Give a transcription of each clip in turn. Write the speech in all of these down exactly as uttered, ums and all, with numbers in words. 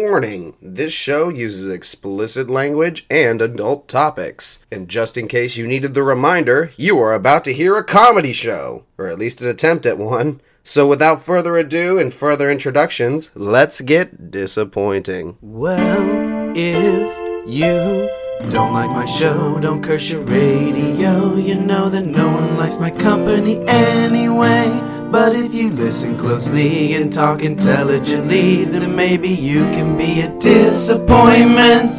Warning, this show uses explicit language and adult topics. And just in case you needed the reminder, you are about to hear a comedy show, or at least an attempt at one. So without further ado and further introductions, let's get disappointing. Well, if you don't like my show, don't curse your radio. You know that no one likes my company anyway. But if you listen closely and talk intelligently, then maybe you can be a disappointment.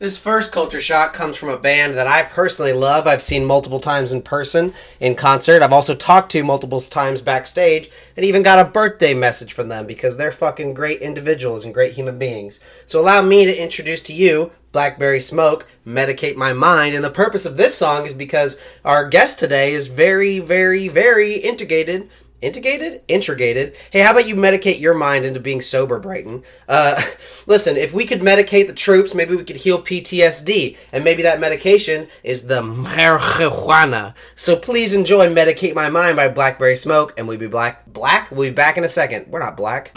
This first culture shock comes from a band that I personally love. I've seen multiple times in person, in concert. I've also talked to multiple times backstage, and even got a birthday message from them because they're fucking great individuals and great human beings. So allow me to introduce to you Blackberry Smoke, Medicate My Mind. And the purpose of this song is because our guest today is very, very, very integrated. Integrated? Integrated. Hey, how about you medicate your mind into being sober, Brighton? Uh, listen, if we could medicate the troops, maybe we could heal P T S D. And maybe that medication is the marijuana. So please enjoy Medicate My Mind by Blackberry Smoke. And we'll be black. Black? We'll be back in a second. We're not black.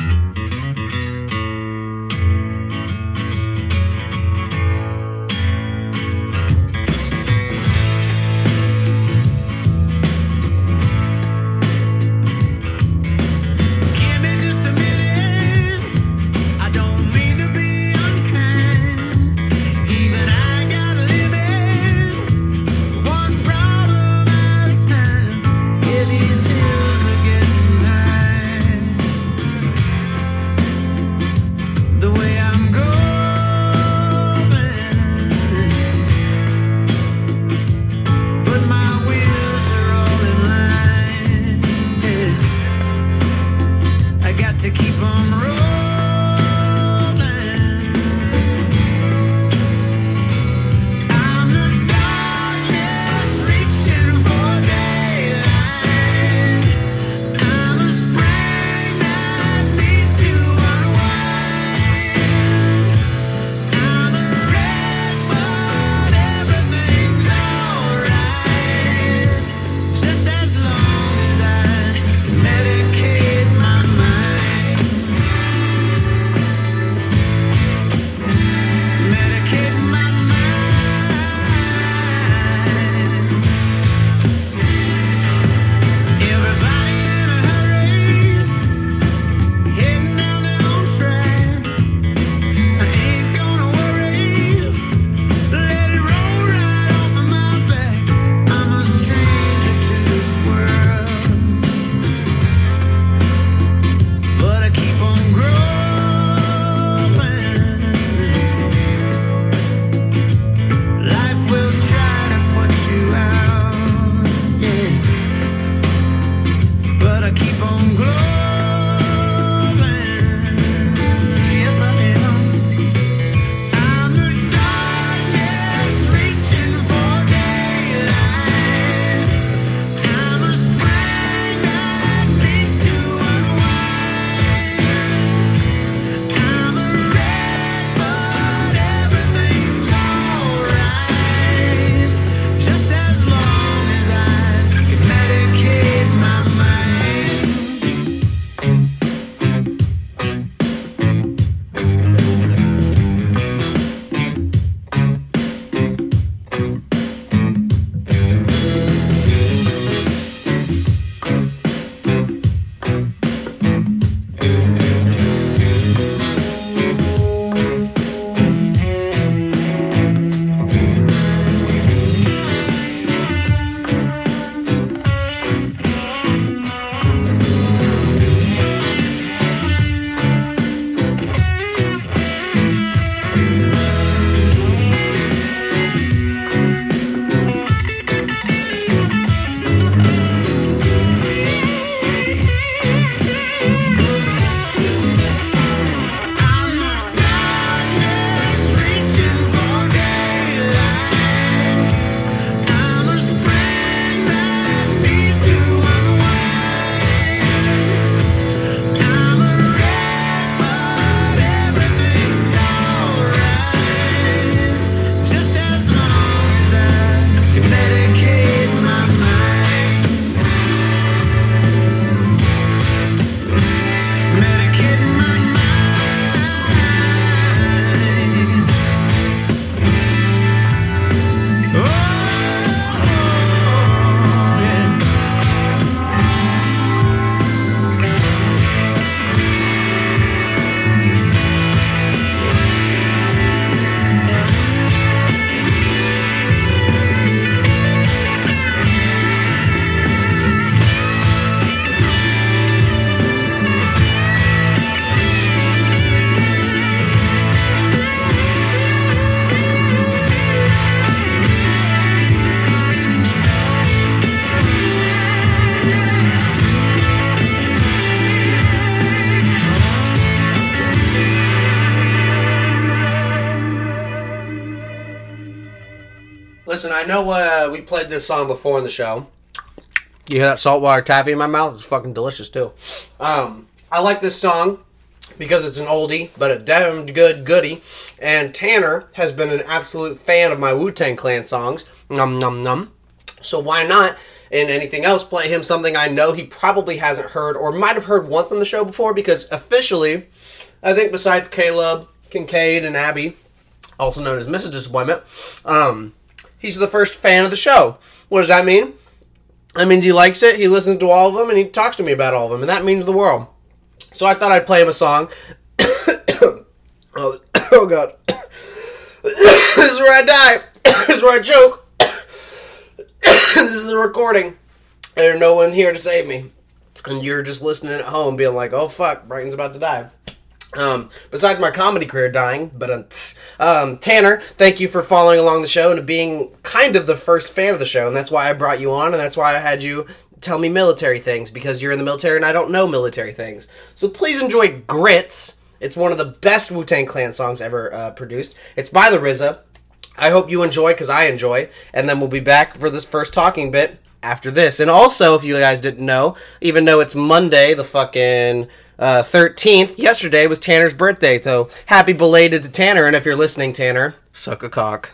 As long as I medicate my mind. Listen, I know uh, we played this song before in the show. You hear that saltwater taffy in my mouth? It's fucking delicious, too. Um, I like this song because it's an oldie, but a damn good goodie. And Tanner has been an absolute fan of my Wu-Tang Clan songs. Num, num, num. So why not, in anything else, play him something I know he probably hasn't heard or might have heard once on the show before? Because officially, I think besides Caleb, Kincaid, and Abby, also known as Missus Disappointment, um, he's the first fan of the show. What does that mean? That means he likes it, he listens to all of them, and he talks to me about all of them, and that means the world. So I thought I'd play him a song. oh, oh, God. This is where I die. This is where I choke. This is the recording. There's no one here to save me. And you're just listening at home, being like, oh, fuck, Brighton's about to die. Um, besides my comedy career dying, but um, Tanner, thank you for following along the show and being kind of the first fan of the show, and that's why I brought you on, and that's why I had you tell me military things, because you're in the military and I don't know military things. So please enjoy Grits. It's one of the best Wu-Tang Clan songs ever uh, produced. It's by the R Z A. I hope you enjoy, because I enjoy, and then we'll be back for this first talking bit after this. And also, if you guys didn't know, even though it's Monday, the fucking... Uh, thirteenth, yesterday was Tanner's birthday, so happy belated to Tanner, and if you're listening, Tanner, suck a cock.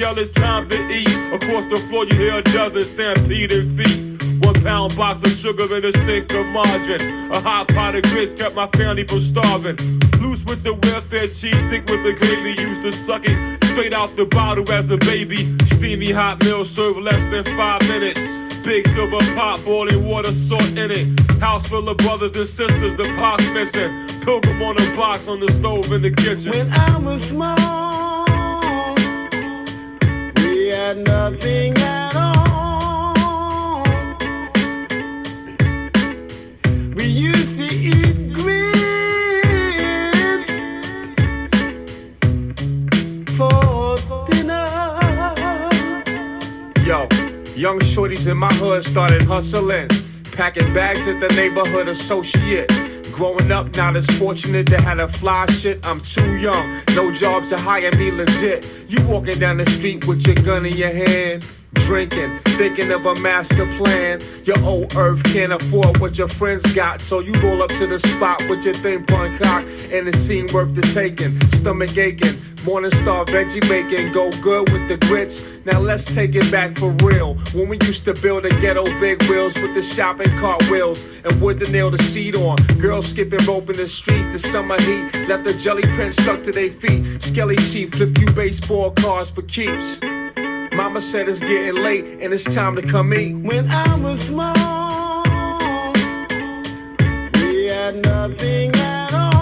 Y'all, it's time to eat. Across the floor, you hear a dozen stampeding feet. One pound box of sugar and a stick of margarine. A hot pot of grits kept my family from starving. Loose with the welfare cheese, thick with the gravy. Used to suck it straight out the bottle as a baby. Steamy hot meal served less than five minutes. Big silver pot, boiling water, salt in it. House full of brothers and sisters, the pops missing. Pilgrim on a box on the stove in the kitchen. When I was small. Had nothing at all. We used to eat grits for dinner. Yo, young shorties in my hood started hustling, packing bags at the neighborhood associate. Growing up, not as fortunate to have a fly shit. I'm too young, no jobs to hire me legit. You walking down the street with your gun in your hand, drinking, thinking of a master plan. Your old earth can't afford what your friends got, so you roll up to the spot with your thin bun cock, and it seemed worth the taking. Stomach aching, Morningstar veggie bacon, go good with the grits. Now let's take it back for real. When we used to build a ghetto big wheels with the shopping cart wheels and wood to nail the seat on. Girls skipping rope in the streets, the summer heat left the jelly print stuck to their feet. Skelly cheap, flip you baseball cards for keeps. Mama said it's getting late and it's time to come eat. When I was small, we had nothing at all.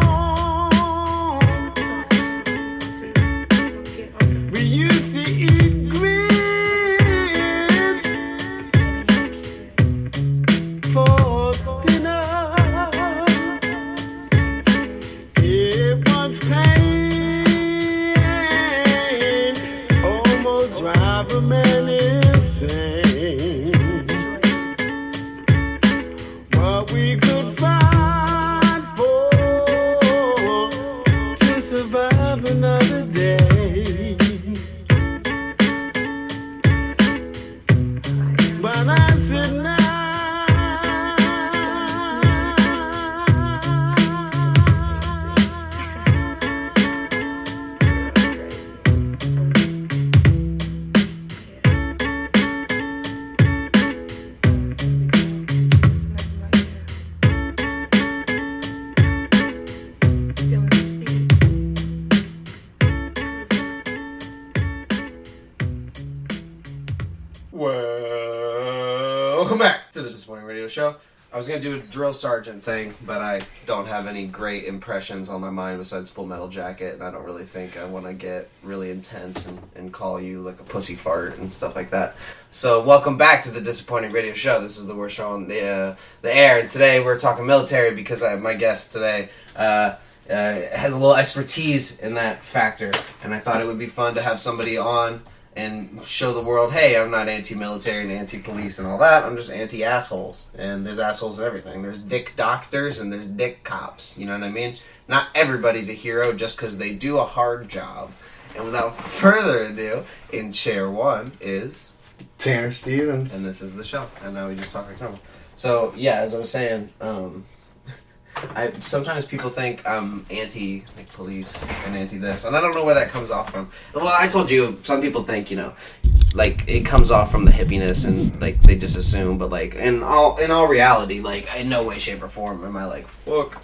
Drive a man insane. Welcome back to the Disappointing Radio Show. I was going to do a drill sergeant thing, but I don't have any great impressions on my mind besides Full Metal Jacket, and I don't really think I want to get really intense and, and call you like a pussy fart and stuff like that. So welcome back to the Disappointing Radio Show. This is the worst show on the, uh, the air, and today we're talking military because I have my guest today. Uh... Uh, has a little expertise in that factor, and I thought it would be fun to have somebody on and show the world, hey, I'm not anti-military and anti-police and all that, I'm just anti-assholes, and there's assholes in everything. There's dick doctors and there's dick cops, you know what I mean? Not everybody's a hero just because they do a hard job. And without further ado, in chair one is... Tanner Stevens. And this is the show, and now we just talk like normal. So, yeah, as I was saying, um... I sometimes people think I'm anti like police and anti this, and I don't know where that comes off from. Well, I told you, some people think, you know, like it comes off from the hippiness and like they just assume, but like in all in all reality, like in no way, shape, or form am I like fuck.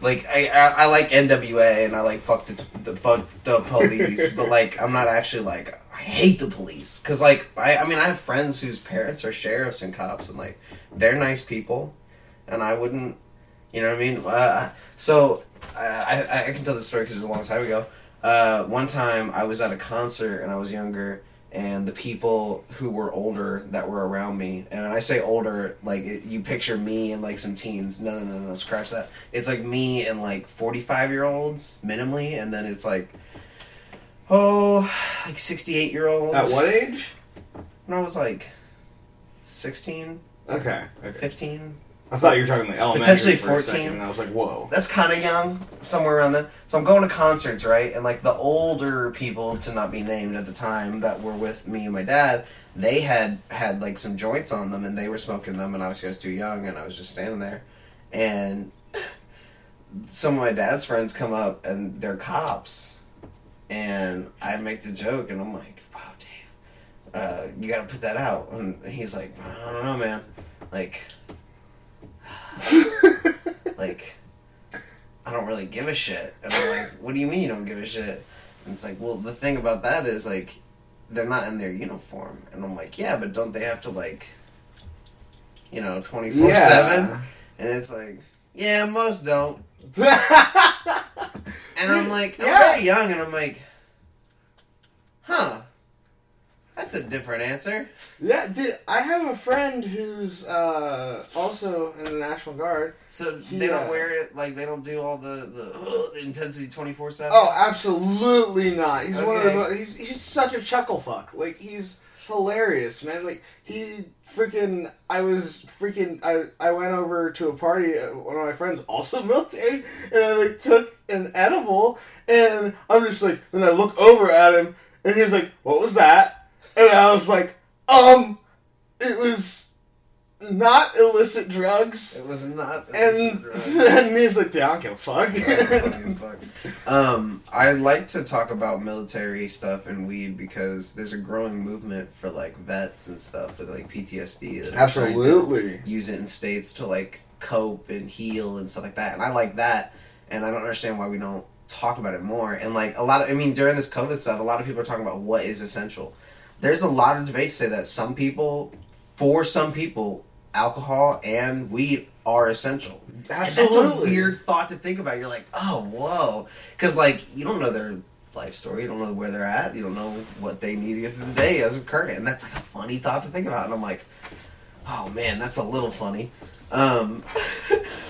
Like I, I, I like N W A and I like fuck the, the fuck the police, but like I'm not actually like I hate the police because like I I mean I have friends whose parents are sheriffs and cops and like they're nice people, and I wouldn't. You know what I mean? Uh, so, uh, I I can tell this story because it was a long time ago. Uh, one time, I was at a concert, and I was younger, and the people who were older that were around me, and when I say older, like, it, you picture me and, like, some teens. No, no, no, no, scratch that. It's, like, me and, like, forty-five-year-olds, minimally, and then it's, like, oh, like, sixty-eight-year-olds. At what age? When I was, like, sixteen. Okay. okay. fifteen. I thought you were talking the elementary potentially for fourteen. A second, and I was like, whoa. That's kind of young, somewhere around there. So I'm going to concerts, right? And, like, the older people, to not be named at the time, that were with me and my dad, they had, had like, some joints on them, and they were smoking them, and obviously I was too young, and I was just standing there. And some of my dad's friends come up, and they're cops. And I make the joke, and I'm like, wow, Dave, uh, you gotta put that out. And he's like, I don't know, man. Like... like, I don't really give a shit. And I'm like, what do you mean you don't give a shit? And it's like, well, the thing about that is, like, they're not in their uniform. And I'm like, yeah, but don't they have to, like, you know, twenty-four seven? Yeah. And it's like, yeah, most don't. And I'm like, I'm yeah. very young, and I'm like, huh, that's a different answer. Yeah, dude, I have a friend who's uh, also in the National Guard. So he, they don't uh, wear it, like, they don't do all the, the, uh, the intensity twenty-four seven? Oh, absolutely not. He's okay. one of the most, he's, he's such a chuckle fuck. Like, he's hilarious, man. Like, he freaking, I was freaking, I, I went over to a party at one of my friends, also military, and I, like, took an edible, and I'm just like, and I look over at him, and he's like, what was that? And I was like, um, it was not illicit drugs. It was not illicit and, drugs. And he was like, yeah, I don't give a fuck. fuck, fuck. Um, I like to talk about military stuff and weed because there's a growing movement for, like, vets and stuff with, like, P T S D. That Absolutely. Use it in states to, like, cope and heal and stuff like that. And I like that, and I don't understand why we don't talk about it more. And, like, a lot of, I mean, during this COVID stuff, a lot of people are talking about what is essential. There's a lot of debate to say that some people, for some people, alcohol and weed are essential. Absolutely. And that's a weird thought to think about. You're like, oh, whoa. Because, like, you don't know their life story. You don't know where they're at. You don't know what they need to get through the day as of current. And that's, like, a funny thought to think about. And I'm like, oh, man, that's a little funny. Um,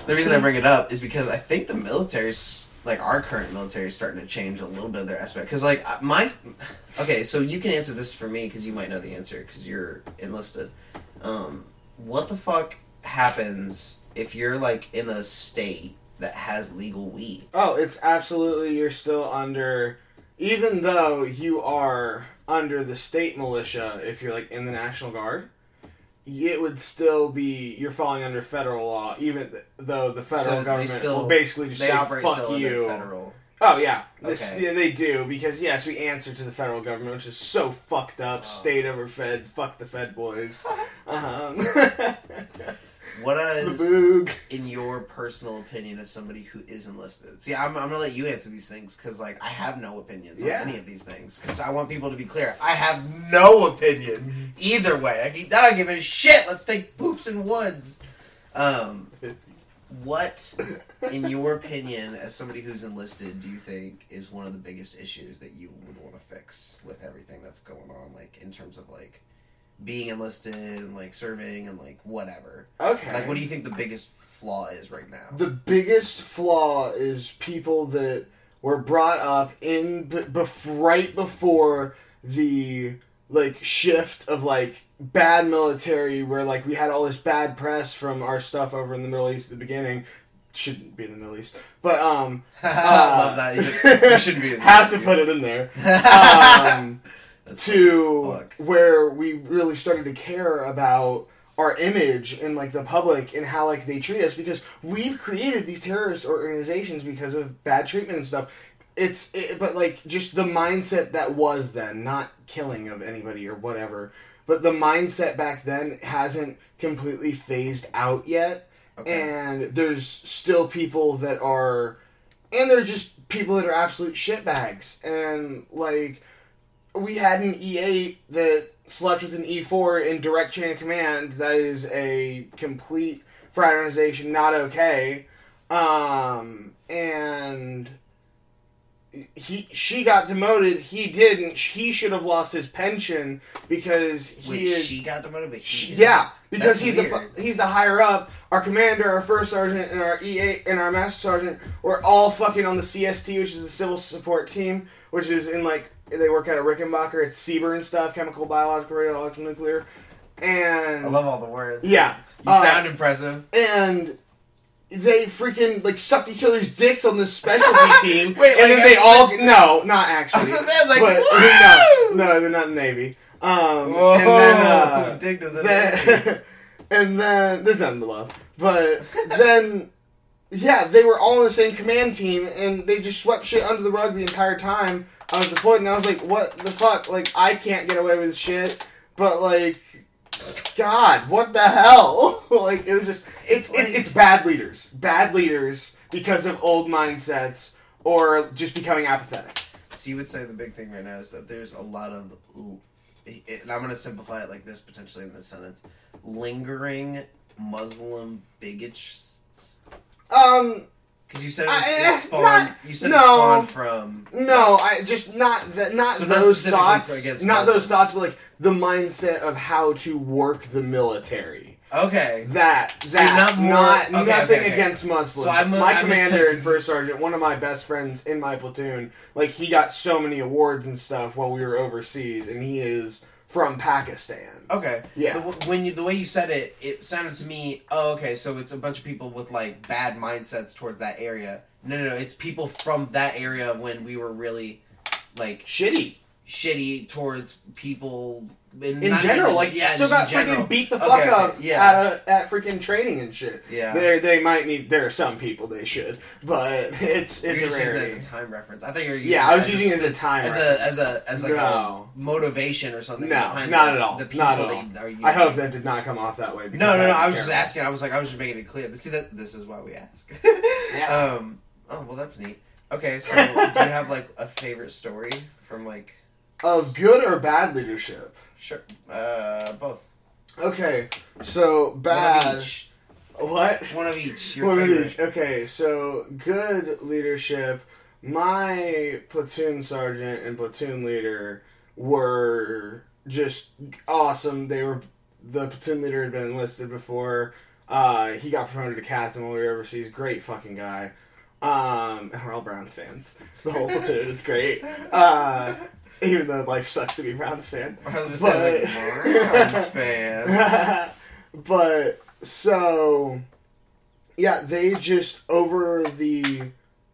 the reason I bring it up is because I think the military's... like, our current military is starting to change a little bit of their aspect. Because, like, my... Okay, so you can answer this for me, because you might know the answer, because you're enlisted. Um, what the fuck happens if you're, like, in a state that has legal weed? Oh, it's absolutely... You're still under... Even though you are under the state militia, if you're, like, in the National Guard, it would still be... You're falling under federal law, even... Though the federal so government still, will basically just shout, fuck you. Federal. Oh, yeah. This, okay. yeah. They do, because, yes, we answer to the federal government, which is so fucked up. Oh. State over Fed. Fuck the Fed boys. um. What is, in your personal opinion, as somebody who is enlisted? See, I'm, I'm gonna let you answer these things because, like, I have no opinions on yeah. any of these things. Because I want people to be clear, I have no opinion either way. I keep not giving a shit. Let's take poops and woods. Um, what, in your opinion, as somebody who's enlisted, do you think is one of the biggest issues that you would want to fix with everything that's going on, like in terms of like. being enlisted and like serving and like whatever. Okay. Like, what do you think the biggest flaw is right now? The biggest flaw is people that were brought up in b- bef- right before the like shift of like bad military, where like we had all this bad press from our stuff over in the Middle East at the beginning. Shouldn't be in the Middle East, but um, I uh, love that. You, you shouldn't be in the have Middle to East. Put it in there. Um, That's to where we really started to care about our image and like the public and how like they treat us, because we've created these terrorist organizations because of bad treatment and stuff. It's it, but like just the mindset that was then, not killing of anybody or whatever, but the mindset back then hasn't completely phased out yet. Okay. And there's still people that are, and there's just people that are absolute shitbags, and like. We had an E eight that slept with an E four in direct chain of command. That is a complete fraternization, not okay. Um, and he, she got demoted. He didn't. He should have lost his pension because he. Wait, had, she got demoted, but he she, didn't. Yeah, because That's he's weird. the he's the higher up. Our commander, our first sergeant, and our E eight and our master sergeant were all fucking on the C S T, which is the civil support team, which is in like. They work out at Rickenbacker. It's Seaburn stuff, chemical, biological, radiological, nuclear. And... I love all the words. Yeah. You uh, sound impressive. And they freaking, like, sucked each other's dicks on this specialty team. Wait, and like, then they all... Like, no, not actually. I was going to say, I was like, but, whoa! No, no, they're not in the Navy. Um, whoa! And then, uh, dig to the then, Navy. And then... There's nothing to love. But then... Yeah, they were all on the same command team, and they just swept shit under the rug the entire time I was deployed, and I was like, what the fuck? Like, I can't get away with shit, but, like, God, what the hell? Like, it was just... It's, it's, like, it's, it's bad leaders. Bad leaders because of old mindsets or just becoming apathetic. So you would say the big thing right now is that there's a lot of... And I'm going to simplify it like this, potentially, in this sentence. Lingering Muslim bigots... Um, because you said it, was, I, it spawned. Not, you said no, it spawned from. No, I just not that. Not so those thoughts. Not those thoughts, but like the mindset of how to work the military. Okay. That that so not, more, not okay, nothing okay, okay. against Muslims. So I'm, my I'm commander and first sergeant, one of my best friends in my platoon, like he got so many awards and stuff while we were overseas, and he is. From Pakistan. Okay. Yeah. The, when you, the way you said it, it sounded to me, oh, okay, so it's a bunch of people with, like, bad mindsets towards that area. No, no, no, it's people from that area when we were really, like... Shitty. Shitty towards people... In, in general, even, like, yeah, still got freaking beat the fuck okay, up yeah. at, at freaking training and shit. Yeah. They they might need, there are some people they should, but it's, it's You're just using it as a time reference. I thought you were using Yeah, I was it using as it as a time as reference. A, as a, as like no. a motivation or something. No, behind not the, at all. The people not at all. That are using. I hope that did not come off that way. No, no, no, I, no, I was just asking, I was like, I was just making it clear. See, that this is why we ask. yeah. Um. Oh, well, that's neat. Okay, so do you have, like, a favorite story from, like... Of good or bad leadership? Sure. Uh, both. Okay, so bad... One of each. What? One of each. Your One favorite. of each. Okay, so good leadership. My platoon sergeant and platoon leader were just awesome. They were... The platoon leader had been enlisted before. Uh, he got promoted to captain while we were overseas. Great fucking guy. Um, and we're all Browns fans. The whole platoon. It's great. Uh... Even though life sucks to be Browns fan. Or I was but, like, Browns fans. But, so, yeah, they just, over the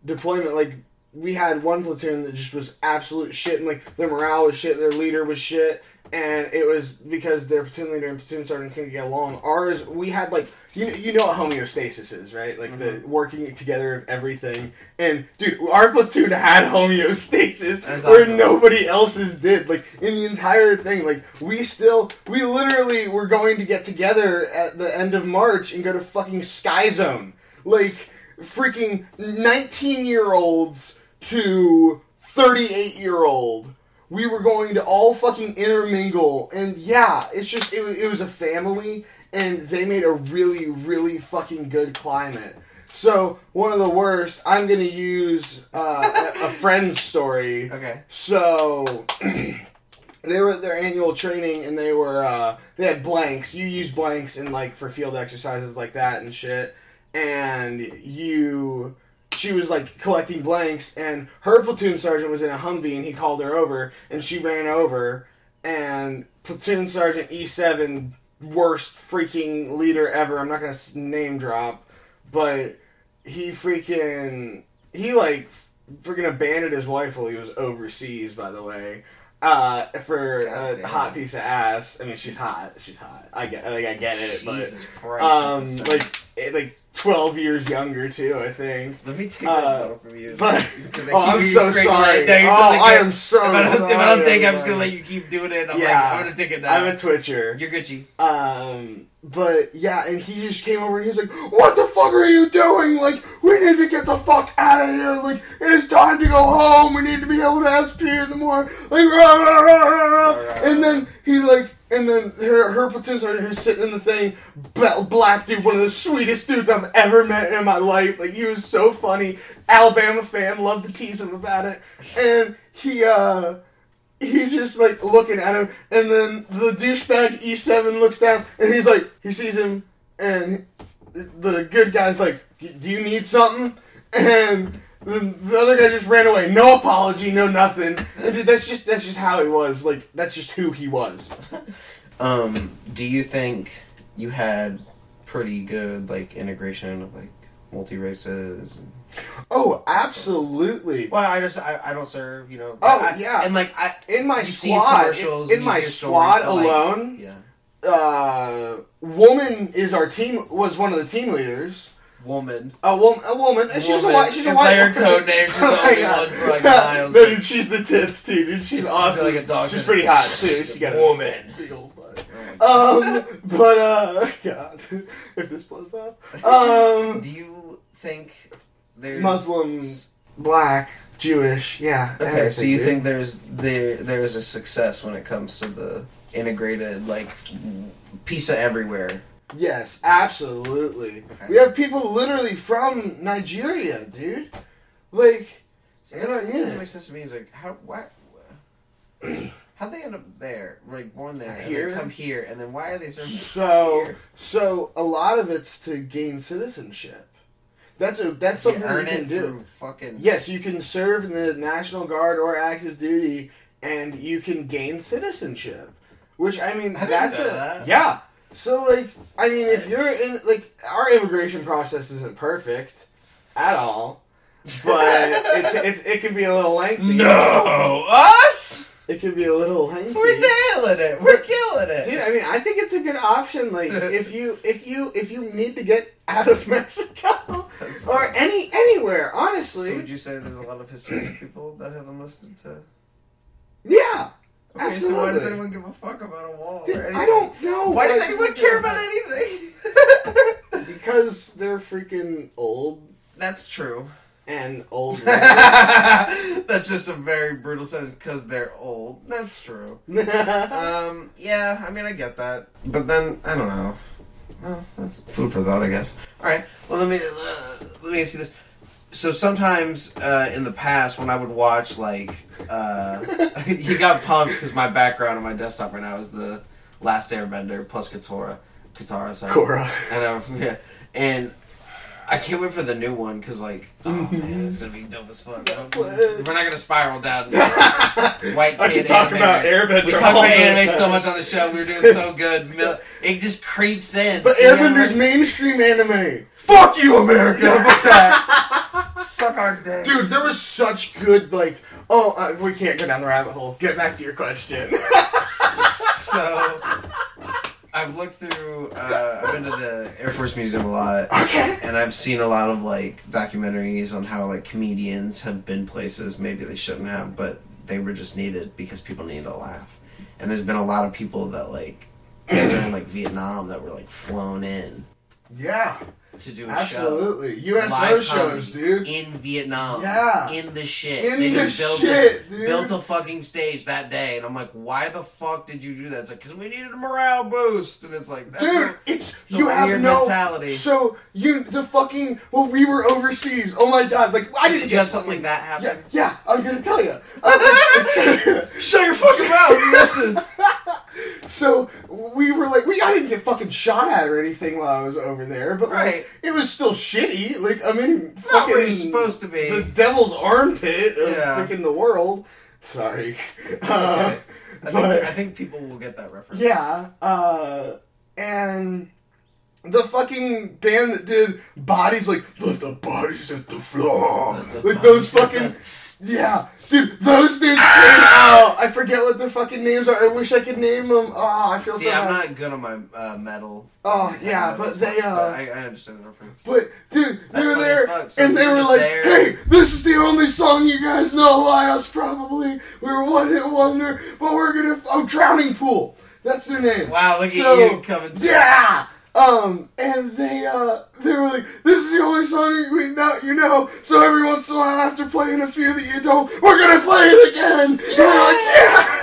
deployment, like, we had one platoon that just was absolute shit, and like their morale was shit, their leader was shit, and it was because their platoon leader and platoon sergeant couldn't get along. Ours, we had like, you you know what homeostasis is, right? Like mm-hmm. the working together of everything. And dude, our platoon had homeostasis That's where awesome. nobody else's did. Like in the entire thing, like we still, we literally were going to get together at the end of March and go to fucking Sky Zone. Like freaking nineteen year olds to thirty-eight year old. We were going to all fucking intermingle, and yeah, it's just, it was, it was a family, and they made a really, really fucking good climate. So, one of the worst, I'm going to use uh, a, a friend's story. Okay. So, they were at their annual training, and they were, uh, they had blanks. You use blanks in, like, for field exercises like that and shit, and you... She was, like, collecting blanks, and her platoon sergeant was in a Humvee, and he called her over, and she ran over, and platoon sergeant E seven, worst freaking leader ever, I'm not gonna name drop, but he freaking, he, like, freaking abandoned his wife while he was overseas, by the way, uh, for God, a hot piece of ass. I mean, she's hot, she's hot, I get, like, I get it, Jesus but, Christ, um, like, it, like, Twelve years younger too, I think. Let me take that uh, bottle from you. But, I oh, I'm so sorry. There, oh, like, I am so if I don't, sorry. If I don't take it, I'm just gonna let you keep doing it. And I'm yeah. like, I'm gonna take it now. I'm a twitcher. You're Gucci. Um, but yeah, and he just came over and he was like, "What the fuck are you doing? Like, we need to get the fuck out of here. Like, it is time to go home. We need to be able to S P in the morning." Like, rah, rah, rah, rah, rah. And then he like. And then her her platoon sergeant who's sitting in the thing, black dude, one of the sweetest dudes I've ever met in my life. Like, he was so funny. Alabama fan, loved to tease him about it. And he, uh, he's just, like, looking at him. And then the douchebag E seven looks down, and he's like, he sees him, and the good guy's like, "Do you need something?" And... the other guy just ran away. No apology, no nothing. And dude, that's just that's just how he was. Like, that's just who he was. Um, do you think you had pretty good, like, integration of, like, multi-races? And oh, absolutely. Stuff? Well, I just, I, I don't serve, you know. Oh, I, yeah. And, like, I in my squad, in, in my squad alone, like, yeah. uh, woman is our team, was one of the team leaders. Woman. A, wom- a woman. A She woman. She's a white. She's a white. It's like her code name. She's the only one for like miles. No, dude, she's the tits, too. Dude, she's it's awesome. Like a dog she's pretty hot, too. She's she got a woman. Big old butt. Oh um, but, uh, God. If this blows up. Um, Do you think there's... Muslims, black, Jewish, yeah. Okay, so you dude. think there's the, there's a success when it comes to the integrated, like, pizza everywhere? Yes, absolutely. Okay. We have people literally from Nigeria, dude. Like, so that's, that doesn't make sense to me. It's like, how, why, how'd they end up there? Like, born there, here? Come here, and then why are they serving so here? So, a lot of it's to gain citizenship. That's a that's something you, earn you can it do. Fucking... Yes, you can serve in the National Guard or active duty, and you can gain citizenship. Which, I mean, I that's a... That. Yeah. So, like, I mean, if you're in, like, our immigration process isn't perfect at all, but it's, it's, it can be a little lengthy. No! Us? It can be a little lengthy. We're nailing it. We're killing it. Dude, I mean, I think it's a good option, like, if you, if you, if you need to get out of Mexico, That's or funny. any, anywhere, honestly. So would you say there's a lot of Hispanic people that haven't listened to? Yeah. Okay, so why does anyone give a fuck about a wall Dude, or anything? I don't know. Why does anyone care about anything? Because they're freaking old. That's true. And old. That's just a very brutal sentence, because they're old. That's true. um, yeah, I mean, I get that. But then, I don't know. Well, that's food for thought, I guess. All right, well, let me, uh, let me ask you this. So sometimes uh, in the past when I would watch, like, uh, he got pumped because my background on my desktop right now is the Last Airbender plus Katara, Katara, sorry. Kora. And, uh, yeah. and I can't wait for the new one because, like, oh man, it's going to be dope as fuck. We're not going to spiral down. White I can talk anime. about Airbender. We talk about anime so much on the show. We were doing so good. It just creeps in. But Airbender's mainstream anime. Fuck you, America. Fuck that. Suck our dick. Dude, there was such good, like, oh, uh, we can't go down the rabbit hole. Get back to your question. So, I've looked through, uh, I've been to the Air Force Museum a lot. Okay. And I've seen a lot of, like, documentaries on how, like, comedians have been places maybe they shouldn't have, but they were just needed because people needed to laugh. And there's been a lot of people that, like, that were in, like, Vietnam that were, like, flown in. Yeah. To do a Absolutely. show. Absolutely. U S O shows, dude. In Vietnam. Yeah. In the shit. In they the just built shit, this, dude. Built a fucking stage that day. And I'm like, why the fuck did you do that? It's like, because we needed a morale boost. And it's like, that's dude, a, it's, it's you have weird no, mentality. So, you, the fucking, well, we were overseas. Oh my God. Like, why did, did you have something like that happen? Yeah, yeah, I'm going to tell you. Shut your fucking mouth. Listen. So, we were like, we I didn't get fucking shot at or anything while I was over there. But, right. like, it was still shitty. Like, I mean, fucking... Not where you're supposed to be. The devil's armpit of yeah. freaking the world. Sorry. Okay. Uh, I, but, think, I think people will get that reference. Yeah. Uh, and the fucking band that did Bodies, like, let the bodies hit the floor. Like, those fucking... Yeah. Dude, those dudes came out. I forget what their fucking names are. I wish I could name them. Oh, I feel so See, I'm bad. Not good on my uh, metal. Oh, yeah, but they, uh... But I, I understand the reference. But, dude, they were there, and they were like, hey, this is the only song you guys know by us, probably. We're one-hit wonder, but we're gonna... Oh, Drowning Pool. That's their name. Wow, look at you coming to Yeah! Um, and they, uh, they were like, this is the only song we know, you know, so every once in a while after playing a few that you don't, we're gonna play it again! Yeah! And we were like, yeah!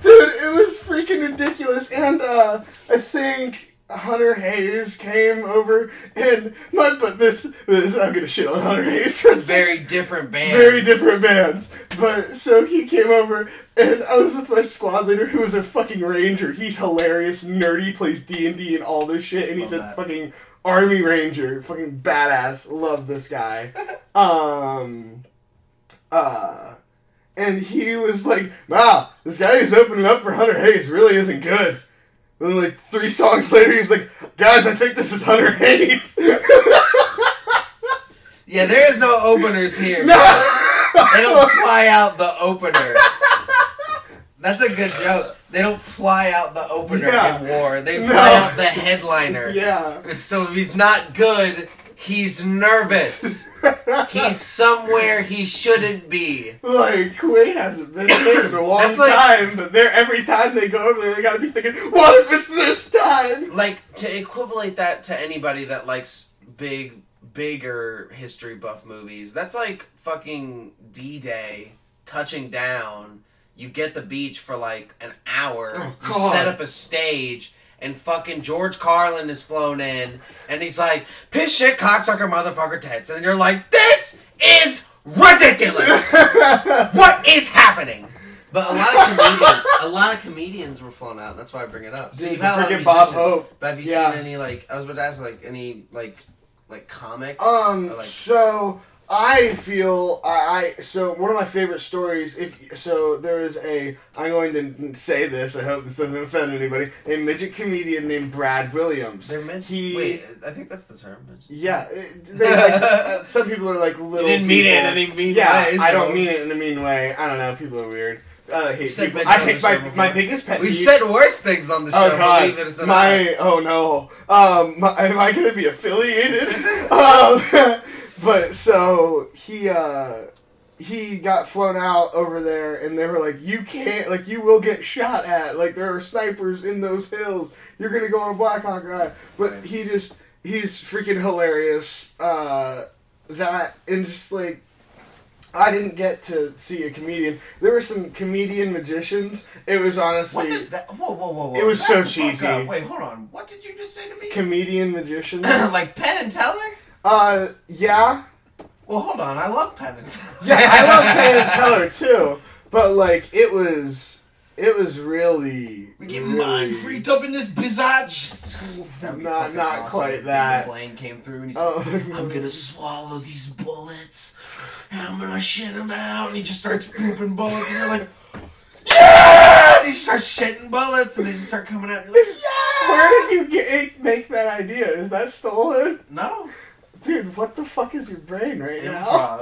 Dude, it was freaking ridiculous, and, uh, I think Hunter Hayes came over, and, my, but this, this, I'm gonna shit on Hunter Hayes for a second. Very different bands. Very different bands. But, so he came over, and I was with my squad leader, who was a fucking ranger. He's hilarious, nerdy, plays D and D and all this shit, and Love he's a that. fucking army ranger. Fucking badass. Love this guy. um, uh... And he was like, wow, this guy who's opening up for Hunter Hayes really isn't good. And then, like, three songs later, he's like, guys, I think this is Hunter Hayes. Yeah, there is no openers here. No! They don't fly out the opener. That's a good joke. They don't fly out the opener yeah. in war. They fly no. out the headliner. Yeah. So if he's not good, he's nervous. He's somewhere he shouldn't be. Like, Kuwait hasn't been there in a long That's like, time, but they're, every time they go over there, they gotta be thinking, what if it's this time? Like, to equivalent that to anybody that likes big, bigger history buff movies, that's like fucking D-Day, touching down, you get the beach for like an hour, oh, you set up a stage... And fucking George Carlin is flown in, and he's like, piss shit, cocksucker, motherfucker, tits. And you're like, this is ridiculous! What is happening? But a lot of comedians, a lot of comedians were flown out, and that's why I bring it up. Dude, so you've had a lot of Bob Hope. But have you yeah. seen any, like, I was about to ask, like, any, like, like comics? Um, or, like, so, I feel, I, I, so one of my favorite stories, if, so there is a, I'm going to say this, I hope this doesn't offend anybody, a midget comedian named Brad Williams. They're midget? Wait, I think that's the term, midget. Yeah, they, like, some people are like little You didn't people. mean it in any mean yeah, way. Yeah, I don't mean it in a mean way, I don't know, people are weird. I hate people. I hate my, my biggest pet peeve. We've said worse things on the show. Oh, God. My, oh, no. Um, my, am I going to be affiliated? um, but, so, he, uh, he got flown out over there, and they were like, you can't, like, you will get shot at. Like, there are snipers in those hills. You're going to go on Blackhawk Ride. But right. he just, he's freaking hilarious. Uh, that, and just, like, I didn't get to see a comedian. There were some comedian magicians. It was honestly... What is that? Whoa, whoa, whoa, whoa. It was so cheesy. Wait, hold on. What did you just say to me? Comedian magicians. Like Penn and Teller? Uh, yeah. Well, hold on. I love Penn and Teller. Yeah, I love Penn and Teller, too. But, like, it was... It was really... We get really... mind freaked up in this bizarre... Not, not awesome. quite that. David Blaine came through and he's oh. like, I'm gonna swallow these bullets and I'm gonna shit them out. And he just starts pooping bullets and you're like, yeah! And he starts shitting bullets and they just start coming out and you're like, yeah! Where did you get, make that idea? Is that stolen? No. Dude, what the fuck is your brain right improv. now?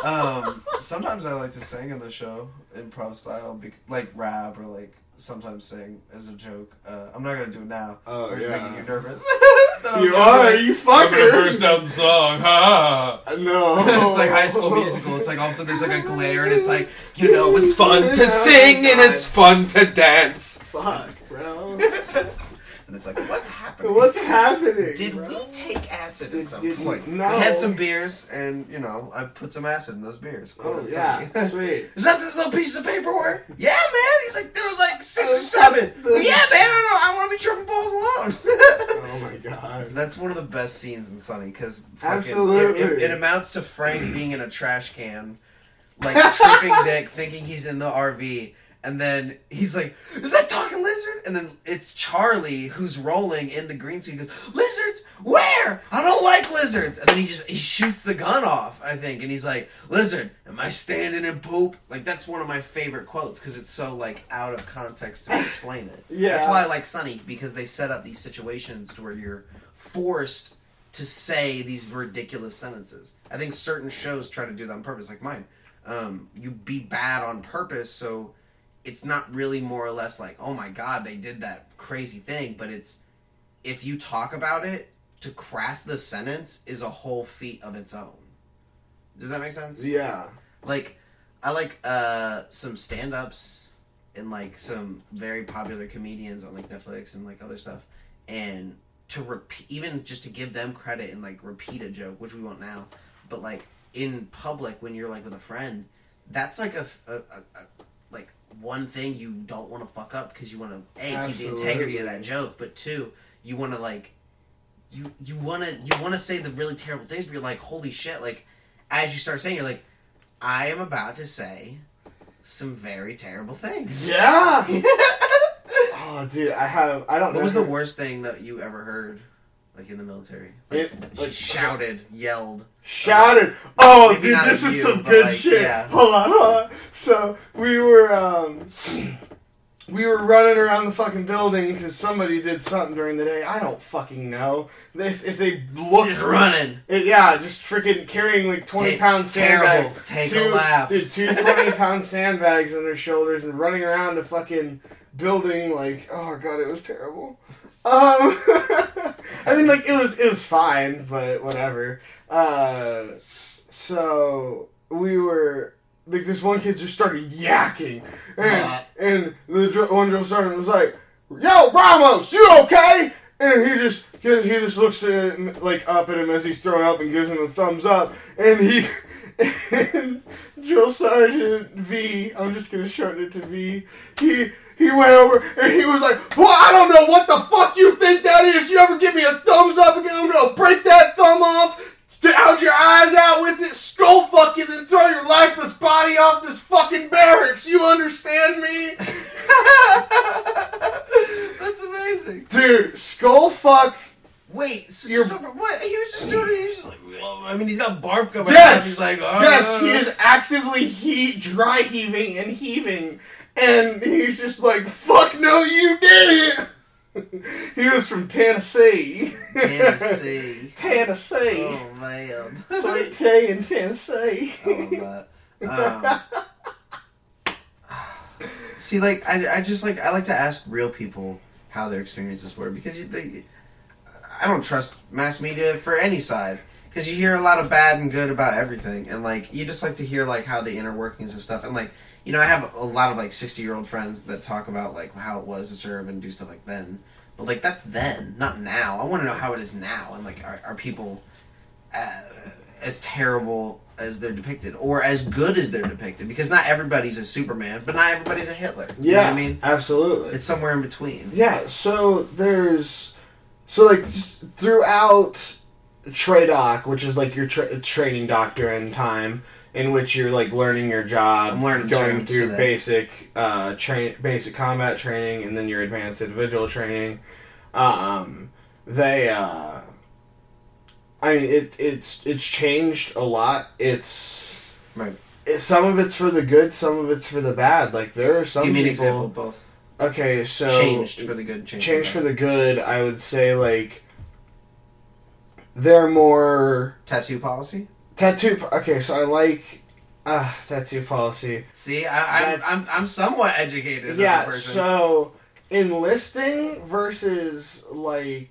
Improv. um, sometimes I like to sing in the show, improv style, bec- like rap or like sometimes sing as a joke. Uh, I'm not gonna do it now. Oh, I'm just yeah. making you nervous. You are, like, you fucker! I'm gonna burst out the song, ha ha! No! It's like High School Musical, it's like all of a sudden there's like a glare and it's like, you know, it's fun to sing and it's fun to dance! Fuck, bro. And it's like, what's happening? What's happening? Did bro? we take acid did, at some did, point? No. I had some beers, and, you know, I put some acid in those beers. Cool. Oh, yeah, sweet. Is that this little piece of paperwork? Yeah, man. He's like, there was like six or seven. The... Well, yeah, man, I don't know. I want to be tripping balls alone. Oh, my God. That's one of the best scenes in Sunny, because absolutely, it, it, it amounts to Frank being in a trash can, like, tripping dick, thinking he's in the R V. And then he's like, is that talking lizard? And then it's Charlie who's rolling in the green screen. He goes, lizards? Where? I don't like lizards. And then he just, he shoots the gun off, I think. And he's like, lizard, am I standing in poop? Like, that's one of my favorite quotes because it's so, like, out of context to explain it. Yeah. That's why I like Sunny, because they set up these situations to where you're forced to say these ridiculous sentences. I think certain shows try to do that on purpose, like mine. Um, you be bad on purpose, so... It's not really more or less like, oh my God, they did that crazy thing, but it's, if you talk about it, to craft the sentence is a whole feat of its own. Does that make sense? Yeah. Like, I like uh, some stand-ups and like some very popular comedians on like Netflix and like other stuff, and to repeat, even just to give them credit and like repeat a joke, which we won't now, but like in public when you're like with a friend, that's like a, a, a, a like one thing you don't want to fuck up, because you want to a absolutely. keep the integrity of that joke, but two, you want to like you you want to you want to say the really terrible things, but you're like, holy shit, like as you start saying, you're like, I am about to say some very terrible things. Yeah. Oh, dude, I have I don't. What know was the worst thing that you ever heard? Like in the military. Like, it, like she shouted, yelled. Shouted! Like, oh, dude, this is you, some good like, shit. Yeah. Hold on, hold on. So, we were, um... we were running around the fucking building because somebody did something during the day. I don't fucking know. If, if they looked... Just running. It, yeah, just freaking carrying, like, twenty-pound sandbags. Terrible. Take two, a laugh. Dude, two twenty-pound sandbags on their shoulders and running around the fucking building like... Oh, God, it was terrible. Um, I mean, like, it was, it was fine, but whatever. Uh, so, we were, like, this one kid just started yakking, and, and the dr- one drill sergeant was like, yo, Ramos, you okay? And he just, he, he just looks to him, like, up at him as he's thrown up and gives him a thumbs up, and he, and drill sergeant V, I'm just gonna shorten it to V, he... He went over and he was like, well, I don't know what the fuck you think that is. You ever give me a thumbs up again, I'm going to break that thumb off, out your eyes out with it, skull fucking, and throw your lifeless body off this fucking barracks. You understand me? That's amazing. Dude, skull fuck. Wait, so you're... Stop, what? He was just doing it. He was just like, well, I mean, he's got barf coming yes. out. He's like, oh. Yes, he is actively heat, dry heaving and heaving. And he's just like, fuck no, you did it! He was from Tennessee. Tennessee. Tennessee. Oh, man. Sweet tea in Tennessee. Oh, man. Um, see, like, I, I just, like, I like to ask real people how their experiences were. Because you, they, I don't trust mass media for any side. Because you hear a lot of bad and good about everything. And, like, you just like to hear, like, how the inner workings of stuff. And, like... You know, I have a lot of, like, sixty-year-old friends that talk about, like, how it was to serve and do stuff like then. But, like, that's then, not now. I want to know how it is now. And, like, are, are people uh, as terrible as they're depicted? Or as good as they're depicted? Because not everybody's a Superman, but not everybody's a Hitler. You yeah, know what I mean? Absolutely. It's somewhere in between. Yeah, so there's... So, like, throughout TRADOC, which is, like, your tra- training doctor in time... In which you're like learning your job, I'm learning going through today. basic, uh, train, basic combat training, and then your advanced individual training. Um, they, uh, I mean, it it's it's changed a lot. It's right. It, some of it's for the good, some of it's for the bad. Like there are some Give me people. An example of both. Okay, so changed for the good, changed, changed for the good. I would say like They're more... Tattoo policy? Tattoo... Okay, so I like... Ah, uh, tattoo policy. See, I, I'm, I'm I'm somewhat educated. Yeah, person. So enlisting versus, like,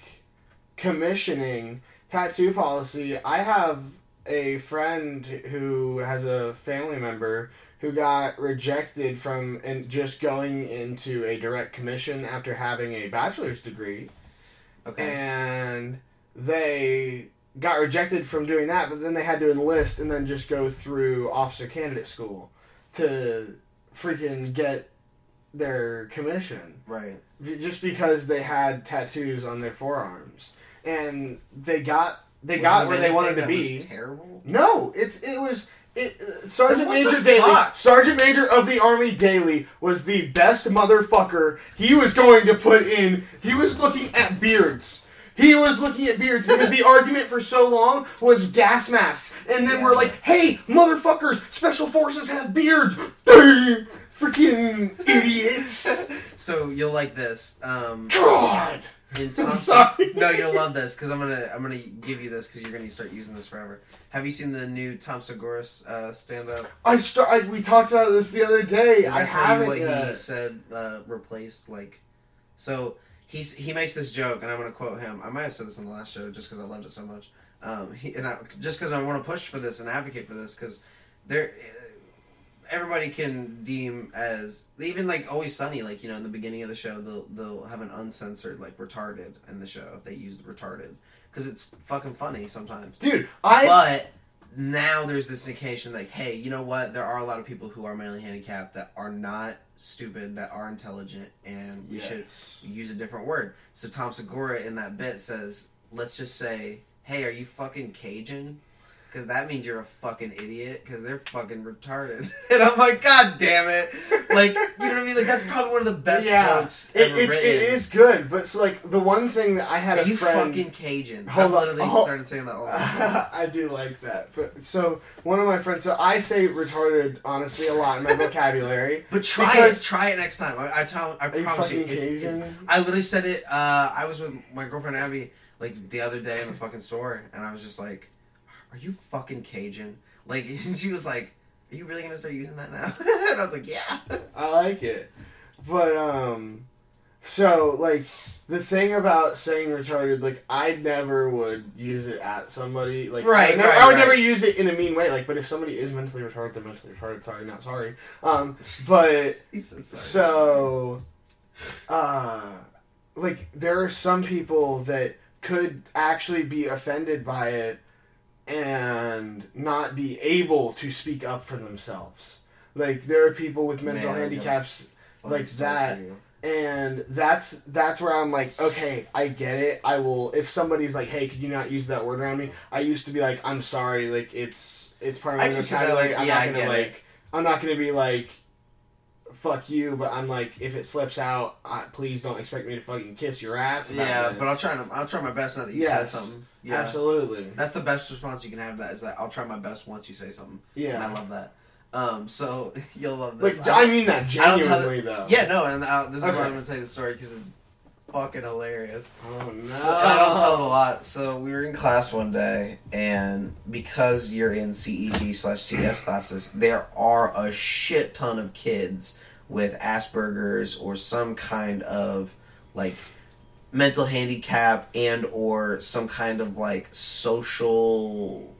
commissioning, tattoo policy. I have a friend who has a family member who got rejected from and just going into a direct commission after having a bachelor's degree. Okay. And they... got rejected from doing that, but then they had to enlist and then just go through officer candidate school to freaking get their commission. Right. Just because they had tattoos on their forearms. And they got they was got where they wanted to that be. Was terrible? No, it's it was it uh, Sergeant Major Daly, Sergeant Major of the Army Daly was the best motherfucker. He was going to put in he was looking at beards. He was looking at beards because the argument for so long was gas masks. And then yeah. we're like, hey, motherfuckers, special forces have beards. Freaking idiots. So you'll like this. Um, God. In Tom- I'm sorry. No, you'll love this because I'm going to I'm gonna give you this because you're going to start using this forever. Have you seen the new Tom Segura's uh, stand-up? I start. I, we talked about this the other day. I, I haven't what yet. He said uh, replaced, like... So... He's, he makes this joke, and I'm going to quote him. I might have said this in the last show just because I loved it so much. Um, he, and I, just because I want to push for this and advocate for this, because everybody can deem as... Even, like, Always Sunny, like, you know, in the beginning of the show, they'll, they'll have an uncensored, like, retarded in the show if they use the retarded. Because it's fucking funny sometimes. Dude, I... But... Now there's this indication, like, hey, you know what? There are a lot of people who are mentally handicapped that are not stupid, that are intelligent, and we yes. should use a different word. So Tom Segura in that bit says, let's just say, hey, are you fucking Cajun? Because that means you're a fucking idiot, because they're fucking retarded. And I'm like, God damn it. Like, you know what I mean? Like, that's probably one of the best yeah. jokes it, ever it, written. It is good, but it's like, the one thing that I had are a you friend... you fucking Cajun? Hold I literally on. started saying that all the time. I do like that. But so, one of my friends... So, I say retarded, honestly, a lot in my vocabulary. But try because... it. Try it next time. I, I, tell, I promise you. Are you fucking you, Cajun? It's, it's, I literally said it... Uh, I was with my girlfriend, Abby, like, the other day in the fucking store, and I was just like... Are you fucking Cajun? Like, and she was like, are you really going to start using that now? And I was like, yeah. I like it. But, um, so, like, the thing about saying retarded, like, I never would use it at somebody. Like, right, I would, never, right, I would right. never use it in a mean way. Like, but if somebody is mentally retarded, they're mentally retarded. Sorry, not sorry. Um, but, He's so, sorry. so, uh, like, there are some people that could actually be offended by it and not be able to speak up for themselves. Like, there are people with mental Man, handicaps like that, and that's that's where I'm like, okay, I get it. I will, if somebody's like, hey, could you not use that word around me? I used to be like, I'm sorry, like, it's it's part of my vocabulary. Like, I'm yeah, not gonna like, it. I'm not gonna be like, fuck you, but I'm like, if it slips out, I, please don't expect me to fucking kiss your ass. Yeah, this. But I'll try to, I'll try my best now that you yes, said something. Yeah. Absolutely. That's the best response you can have to that, is that I'll try my best once you say something. Yeah. And I love that. Um, so, you'll love this. Like, I, I mean that genuinely, though. Yeah, no, and I, this is okay. why I'm going to tell you the story, because it's fucking hilarious. Oh, no. So, I don't tell it a lot. So, we were in class one day, and because you're in C E G slash C S classes, there are a shit ton of kids with Asperger's or some kind of, like, mental handicap and or some kind of, like, social,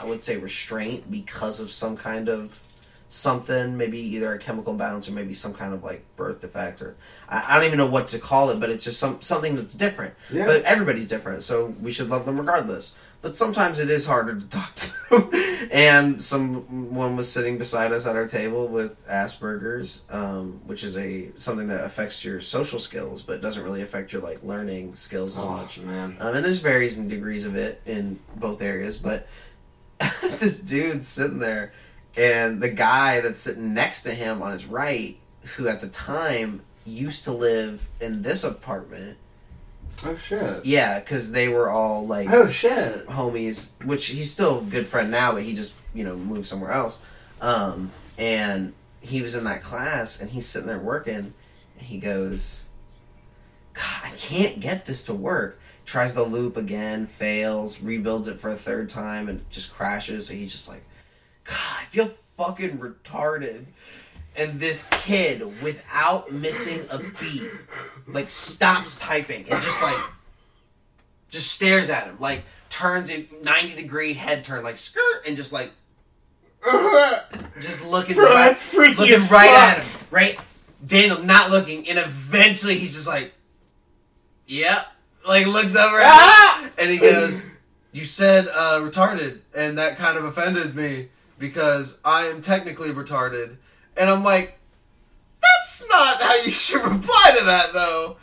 I would say, restraint because of some kind of something, maybe either a chemical imbalance or maybe some kind of, like, birth defect, or I, I don't even know what to call it, but it's just some something that's different. Yeah. But everybody's different, so we should love them regardless. But sometimes it is harder to talk to them. And someone was sitting beside us at our table with Asperger's, um, which is a something that affects your social skills, but doesn't really affect your, like, learning skills as oh, much. Man. Um, and there's varies in degrees of it in both areas, but this dude's sitting there, and the guy that's sitting next to him on his right, who at the time used to live in this apartment... Oh, shit. Yeah, because they were all, like... Oh, shit. Homies, which he's still a good friend now, but he just, you know, moved somewhere else. Um, and he was in that class, and he's sitting there working, and he goes, God, I can't get this to work. tries the loop again, fails, rebuilds it for a third time, and just crashes. So he's just like, God, I feel fucking retarded. And this kid, without missing a beat, like, stops typing and just, like, just stares at him. Like, turns a ninety-degree head turn, like, skirt, and just, like, just looking, bro, right, that's freaky looking as right fuck. At him, right? Daniel not looking, and eventually he's just like, yep. Like, looks over at ah! him, and he goes, you said uh, retarded, and that kind of offended me, because I am technically retarded. And I'm like, that's not how you should reply to that, though.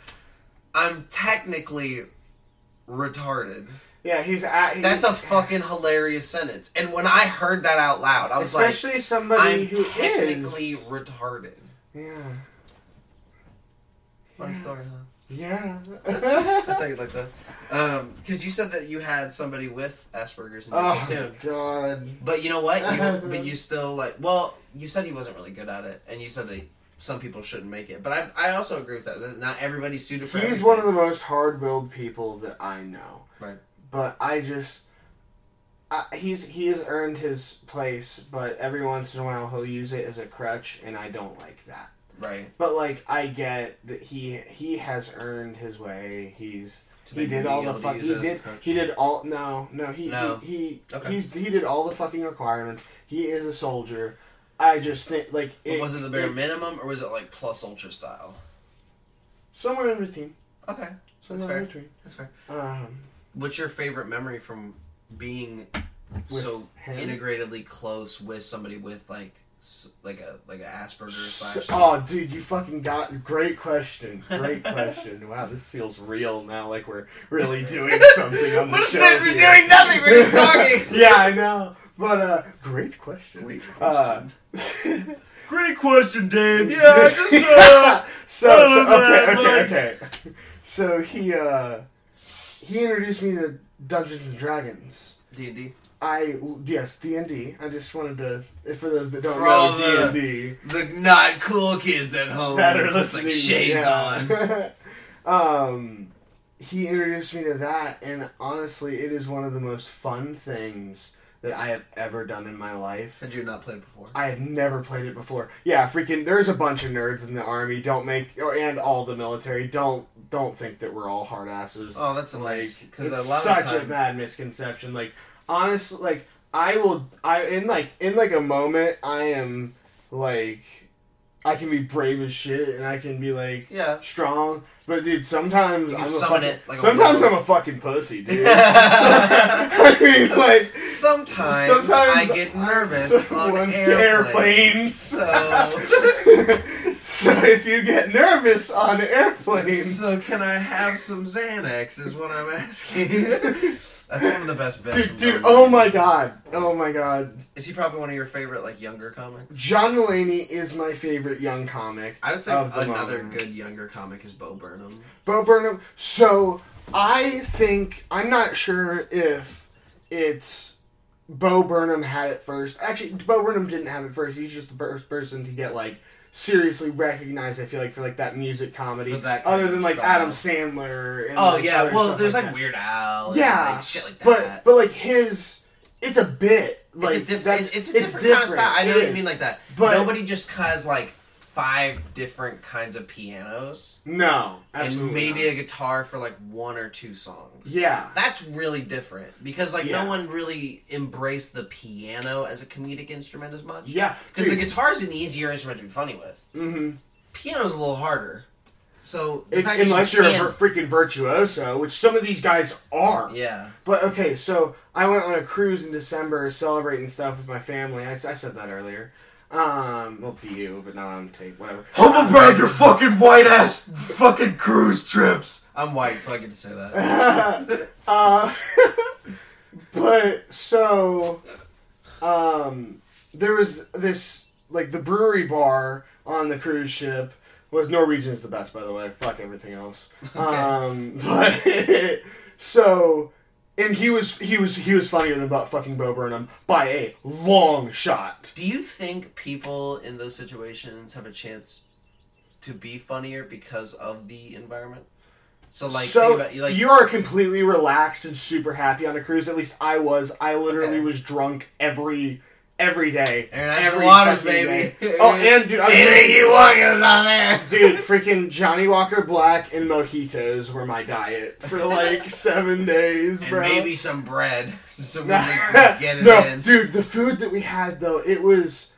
I'm technically retarded. Yeah, he's... At, he's that's a fucking hilarious sentence. And when I heard that out loud, I was especially like, somebody I'm who technically is. retarded. Yeah. Funny yeah. story, huh? Yeah. I thought you'd like that. Um, because you said that you had somebody with Asperger's in the oh, too. God. But you know what? You, but you still, like... Well, you said he wasn't really good at it, and you said that some people shouldn't make it. But I I also agree with that. that not everybody's suited for He's everything. One of the most hard-willed people that I know. Right. But I just... I, he's he has earned his place, but every once in a while he'll use it as a crutch, and I don't like that. Right. But, like, I get that he he has earned his way. He's... He did all the fuck. He did. He did all. No, no. He no. he he. Okay. He's he did all the fucking requirements. He is a soldier. I just think like. It, was it the bare it, minimum or was it like plus ultra style? Somewhere in between. Okay, that's fair. In between. That's fair. Um, what's your favorite memory from being so him? integratedly close with somebody with like like a like an Asperger slash? So, oh, dude, you fucking got great question, great question. Wow, this feels real now. Like we're really doing something on the show. What if we're here. doing nothing? We're just talking. Yeah, I know. But uh, great question. Great question. Uh, great question, Dave. Yeah, just uh, so, I so okay, that, okay, like... okay. So he uh, he introduced me to Dungeons and Dragons. D and D. I yes D and D. I just wanted to for those that don't know D and D, the not cool kids at home that are listening, like shades yeah. on. um, he introduced me to that, and honestly, it is one of the most fun things that I have ever done in my life. Had you not played before? I had never played it before. Yeah, freaking. There's a bunch of nerds in the army. Don't make or and all the military. Don't don't think that we're all hard asses. Oh, that's like nice, because a lot such of time... a bad misconception. Like. Honestly, like, I will, I, in, like, in, like, a moment, I am, like, I can be brave as shit, and I can be, like, yeah. strong, but, dude, sometimes I'm a fucking, it, like sometimes a I'm a fucking pussy, dude. So, I mean, like, sometimes, sometimes I get nervous on airplanes, airplanes. So. So, if you get nervous on airplanes. So, can I have some Xanax, is what I'm asking. That's one of the best bits. Dude, dude oh my god. Oh my god. Is he probably one of your favorite, like, younger comics? John Mulaney is my favorite young comic. I would say another moment. good younger comic is Bo Burnham. Bo Burnham. So, I think... I'm not sure if it's Bo Burnham had it first. Actually, Bo Burnham didn't have it first. He's just the first person to get, like... seriously recognized, I feel like, for, like, that music comedy. That other than, like, style. Adam Sandler. And, oh, like, yeah. Well, there's, like, like Weird Al. Yeah. And, like, shit like but, that. But, like, his... It's a bit. Like, it's a, diff- it's, it's a it's different, different kind of style. I know it what you is. mean like that. But nobody just has, like, five different kinds of pianos. No. Absolutely and maybe not. A guitar for, like, one or two songs. Yeah. That's really different. Because, like, yeah. no one really embraced the piano as a comedic instrument as much. Yeah. Because the guitar's an easier instrument to be funny with. Mm-hmm. Piano's a little harder. So, if, unless you you're can... a vir- freaking virtuoso, which some of these guys are. Yeah. But, okay, so I went on a cruise in December celebrating stuff with my family. I, I said that earlier. Um, well, to you, but not on tape, whatever. Humblebrag your fucking white ass fucking cruise trips! I'm white, so I get to say that. uh, but, so, um, there was this, like, the brewery bar on the cruise ship was Norwegian's the best, by the way. Fuck everything else. Okay. Um, but, so... And he was he was he was funnier than fucking Bo Burnham by a long shot. Do you think people in those situations have a chance to be funnier because of the environment? So, like, so think about, you, like, you are completely relaxed and super happy on a cruise. At least I was. I literally okay. was drunk every every day. International every waters, baby. Day. Oh, and dude, anything you want goes on there, dude. Freaking Johnny Walker Black and mojitos were my diet for like seven days, bro. And maybe some bread, so we can get it no, in. No, dude, the food that we had though, it was.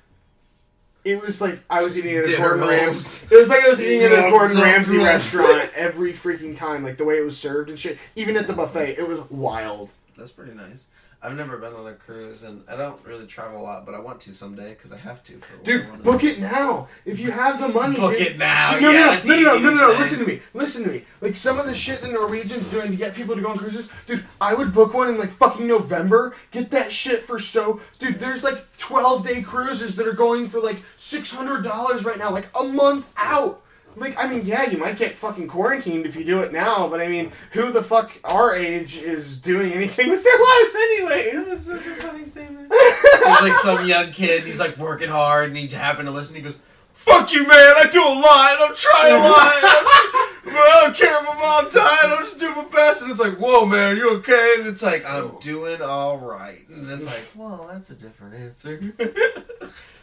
It was like I was eating at a Gordon Ramsay. It was like I was eating at a Gordon Ramsay restaurant every freaking time. Like the way it was served and shit. Even at the buffet, it was wild. That's pretty nice. I've never been on a cruise, and I don't really travel a lot, but I want to someday because I have to. For Dude, book it now if you have the money. Book it now. No, no, no, no, no, no. Listen to me. Listen to me. Like some of the shit the Norwegians doing to get people to go on cruises. Dude, I would book one in like fucking November. Get that shit for so. Dude, there's like twelve-day cruises that are going for like six hundred dollars right now, like a month out. Like, I mean, yeah, you might get fucking quarantined if you do it now, but I mean, who the fuck our age is doing anything with their lives anyways? That's such a funny statement. It's like some young kid, he's like working hard, and he happened to listen, he goes, fuck you, man, I do a lot, and I'm trying a lot, but I don't care if my mom died, I'm just doing my best, and it's like, whoa, man, are you okay? And it's like, I'm doing all right. And it's like, well, that's a different answer.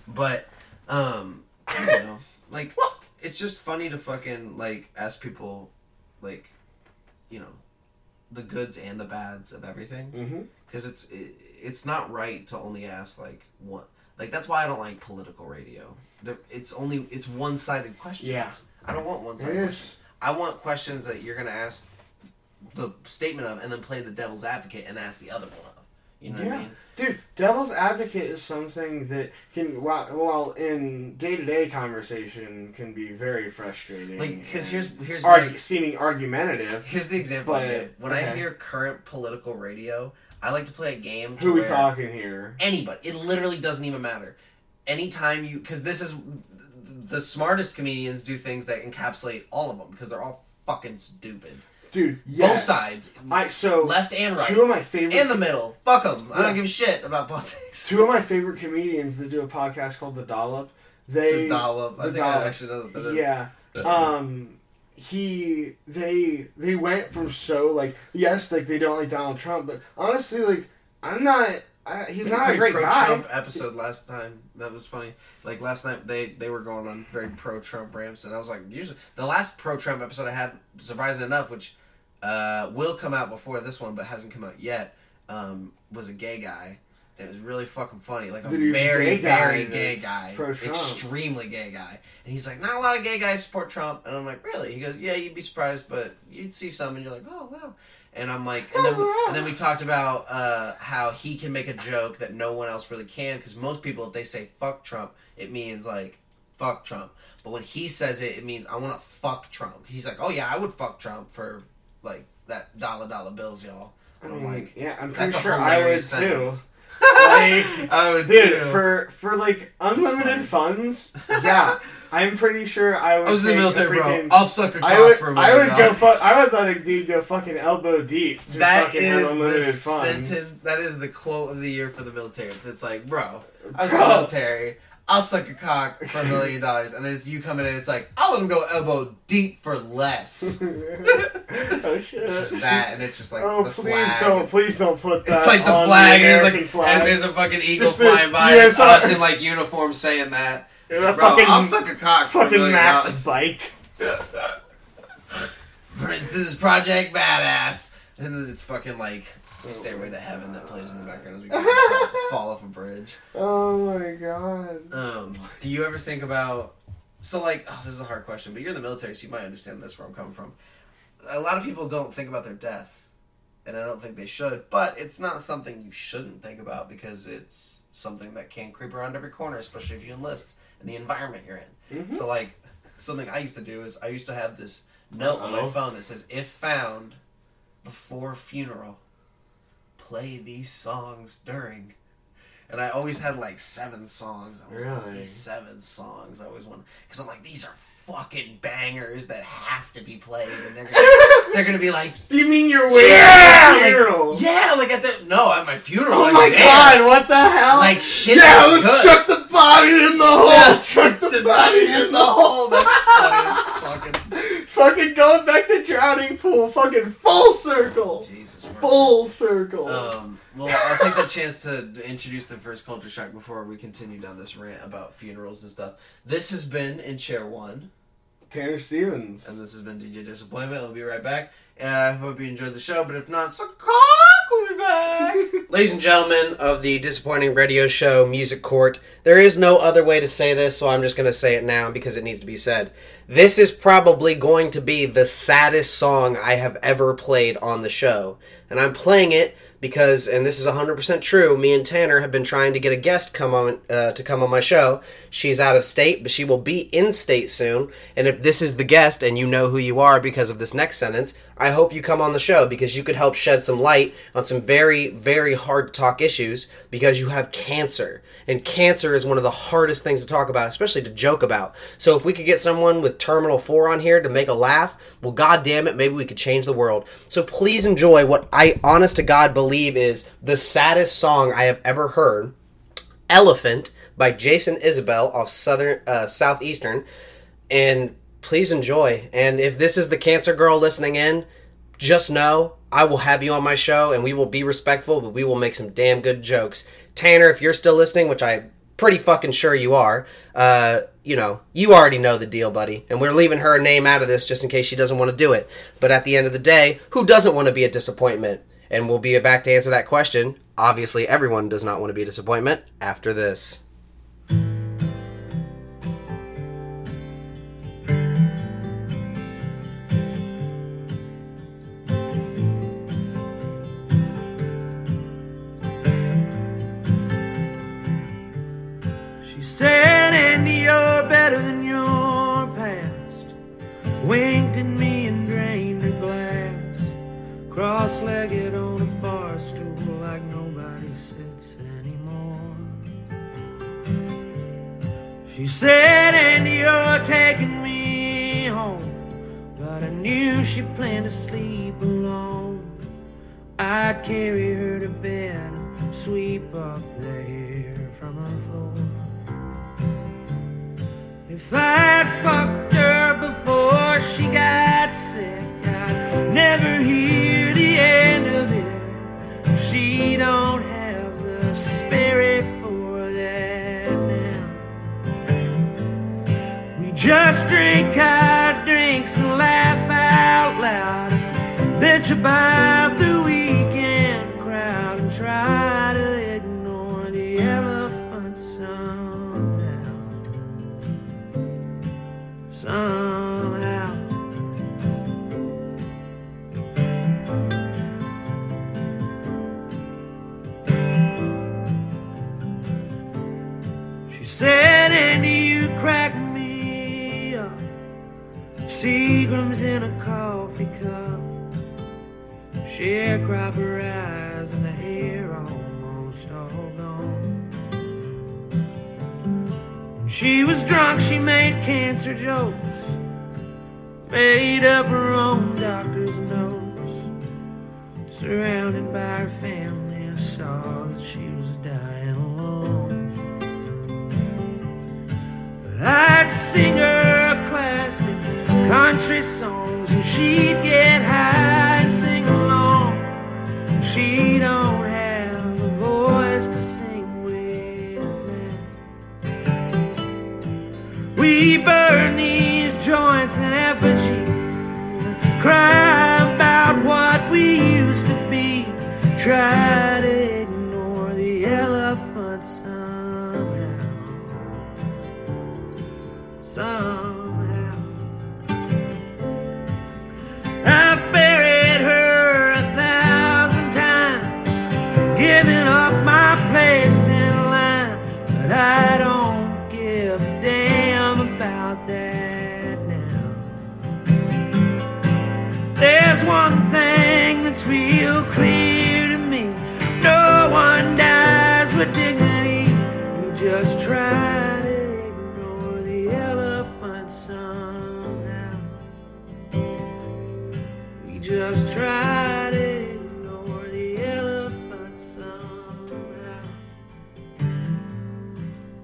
But, um, you know, like... What? It's just funny to fucking, like, ask people, like, you know, the goods and the bads of everything. Because mm-hmm. it's it, it's not right to only ask, like, one. Like, that's why I don't like political radio. There, it's only, it's one-sided questions. Yeah. I don't want one-sided questions. I want questions that you're going to ask the statement of and then play the devil's advocate and ask the other one of. You know yeah. what I mean? Dude, devil's advocate is something that can, while, while in day-to-day conversation, can be very frustrating. Like, because here's... here's arg- my, seeming argumentative. Here's the example. But, I when okay. I hear current political radio, I like to play a game... Who are we talking here? Anybody. It literally doesn't even matter. Anytime you... Because this is... The smartest comedians do things that encapsulate all of them, because they're all fucking stupid. Dude, yes. Both sides. I, so left and right. Two of my favorite... And the middle. Fuck them. Yeah. I don't give a shit about politics. Two of my favorite comedians that do a podcast called The Dollop. They, the Dollop. The I think Dollop. I actually know what that is. Yeah. Um, he... They They went from so, like... Yes, like, they don't like Donald Trump, but honestly, like, I'm not... I, he's not a great pro guy. Trump episode last time that was funny. Like last night they, they were going on very pro Trump ramps, and I was like, usually the last pro Trump episode I had, surprisingly enough, which uh, will come out before this one, but hasn't come out yet, um, was a gay guy. And it was really fucking funny. Like a Dude, very, very gay guy, extremely gay guy. And he's like, not a lot of gay guys support Trump, and I'm like, really? He goes, yeah, you'd be surprised, but you'd see some, and you're like, oh wow. And I'm like, and then, we, and then we talked about uh, how he can make a joke that no one else really can, because most people, if they say fuck Trump, it means like, fuck Trump. But when he says it, it means I want to fuck Trump. He's like, oh yeah, I would fuck Trump for like that dollar dollar bills, y'all. And I'm like, yeah, I'm pretty sure I would sentence. Too. Like, I would dude, too. for for like unlimited funds, yeah, I'm pretty sure I would. I was in the military, freaking, bro. I'll suck a cock I would, for a million I would dollars. go. Fu- I would let a dude go fucking elbow deep. To that fucking is unlimited the funds. Sentence. That is the quote of the year for the military. It's like, bro, I was bro. in the military. I'll suck a cock for a million dollars, and then it's you coming in. It's like I'll let him go elbow deep for less. Oh shit! It's just that, and it's just like oh the please flag. don't, please don't put that. It's like the on flag, the and, like, flag, and there's a fucking eagle just flying the, by yeah, us in like uniform saying that. It's like, bro, fucking, I'll suck a cock for a million dollars. Fucking Max Bike. This is Project Badass, and it's fucking like. Stairway to Heaven that plays in the background as we fall off a bridge. Oh my god. Um, do you ever think about... So like, oh, this is a hard question, but you're in the military, so you might understand this where I'm coming from. A lot of people don't think about their death, and I don't think they should, but it's not something you shouldn't think about because it's something that can creep around every corner, especially if you enlist and the environment you're in. Mm-hmm. So like, something I used to do is I used to have this note Uh-oh. on my phone that says, if found before funeral... play these songs during. And I always had like seven songs. I was really? like, these seven songs. I always wanted, because I'm like, these are fucking bangers that have to be played. And they're gonna, they're gonna be like, do you mean you're waiting yeah! at my funeral? Like, yeah, like at the, no, at my funeral. Oh my god, there. What the hell? Like shit. Yeah, let's chuck the body in the hole. Yeah, chuck the, the body in the hole. That's funny as fucking. Fucking going back to Drowning Pool. Fucking full circle. Jesus. Full circle. Um, well, I'll take the chance to introduce the first culture shock before we continue down this rant about funerals and stuff. This has been In Chair One, Tanner Stevens. And this has been D J Disappointment. We'll be right back. Uh, I hope you enjoyed the show, but if not, so we'll be back. Ladies and gentlemen of the disappointing radio show, Music Court, there is no other way to say this, so I'm just going to say it now because it needs to be said. This is probably going to be the saddest song I have ever played on the show. And I'm playing it because, and this is one hundred percent true, me and Tanner have been trying to get a guest come on uh, to come on my show. She's out of state, but she will be in state soon. And if this is the guest and you know who you are because of this next sentence, I hope you come on the show because you could help shed some light on some very, very hard to talk issues because you have cancer. And cancer is one of the hardest things to talk about, especially to joke about. So if we could get someone with Terminal four on here to make a laugh, well, goddamn it, maybe we could change the world. So please enjoy what I, honest to God, believe is the saddest song I have ever heard, Elephant by Jason Isbell off Southern, uh, Southeastern. And please enjoy. And if this is the cancer girl listening in, just know I will have you on my show and we will be respectful, but we will make some damn good jokes. Tanner, if you're still listening, which I'm pretty fucking sure you are, uh, you know, you already know the deal, buddy. And we're leaving her name out of this just in case she doesn't want to do it. But at the end of the day, who doesn't want to be a disappointment? And we'll be back to answer that question. Obviously, everyone does not want to be a disappointment after this. Said, Andy, you're better than your past. Winked at me and drained her glass. Cross-legged on a bar stool like nobody sits anymore. She said, Andy, you're taking me home. But I knew she planned to sleep alone. I'd carry her to bed, sweep up the hair from her floor. If I'd fucked her before she got sick, I'd never hear the end of it. She don't have the spirit for that now. We just drink our drinks and laugh out loud, and bitch about the weekend crowd, and try to ignore the elephant sound. Somehow she said, Andy, you crack me up. Seagram's in a coffee cup. Sharecropper eyes and the hair almost all gone. She was drunk, she made cancer jokes, made up her own doctor's notes. Surrounded by her family, I saw that she was dying alone. But I'd sing her classic country songs, and she'd get high and sing along. She don't have a voice to sing. We burn these joints in effigy, cry about what we used to be, try to ignore the elephant somehow, somehow. I buried her a thousand times, giving up my place in line, but I don't. There's one thing that's real clear to me. No one dies with dignity. You just try to ignore the elephant somehow. We just try to ignore the elephant somehow.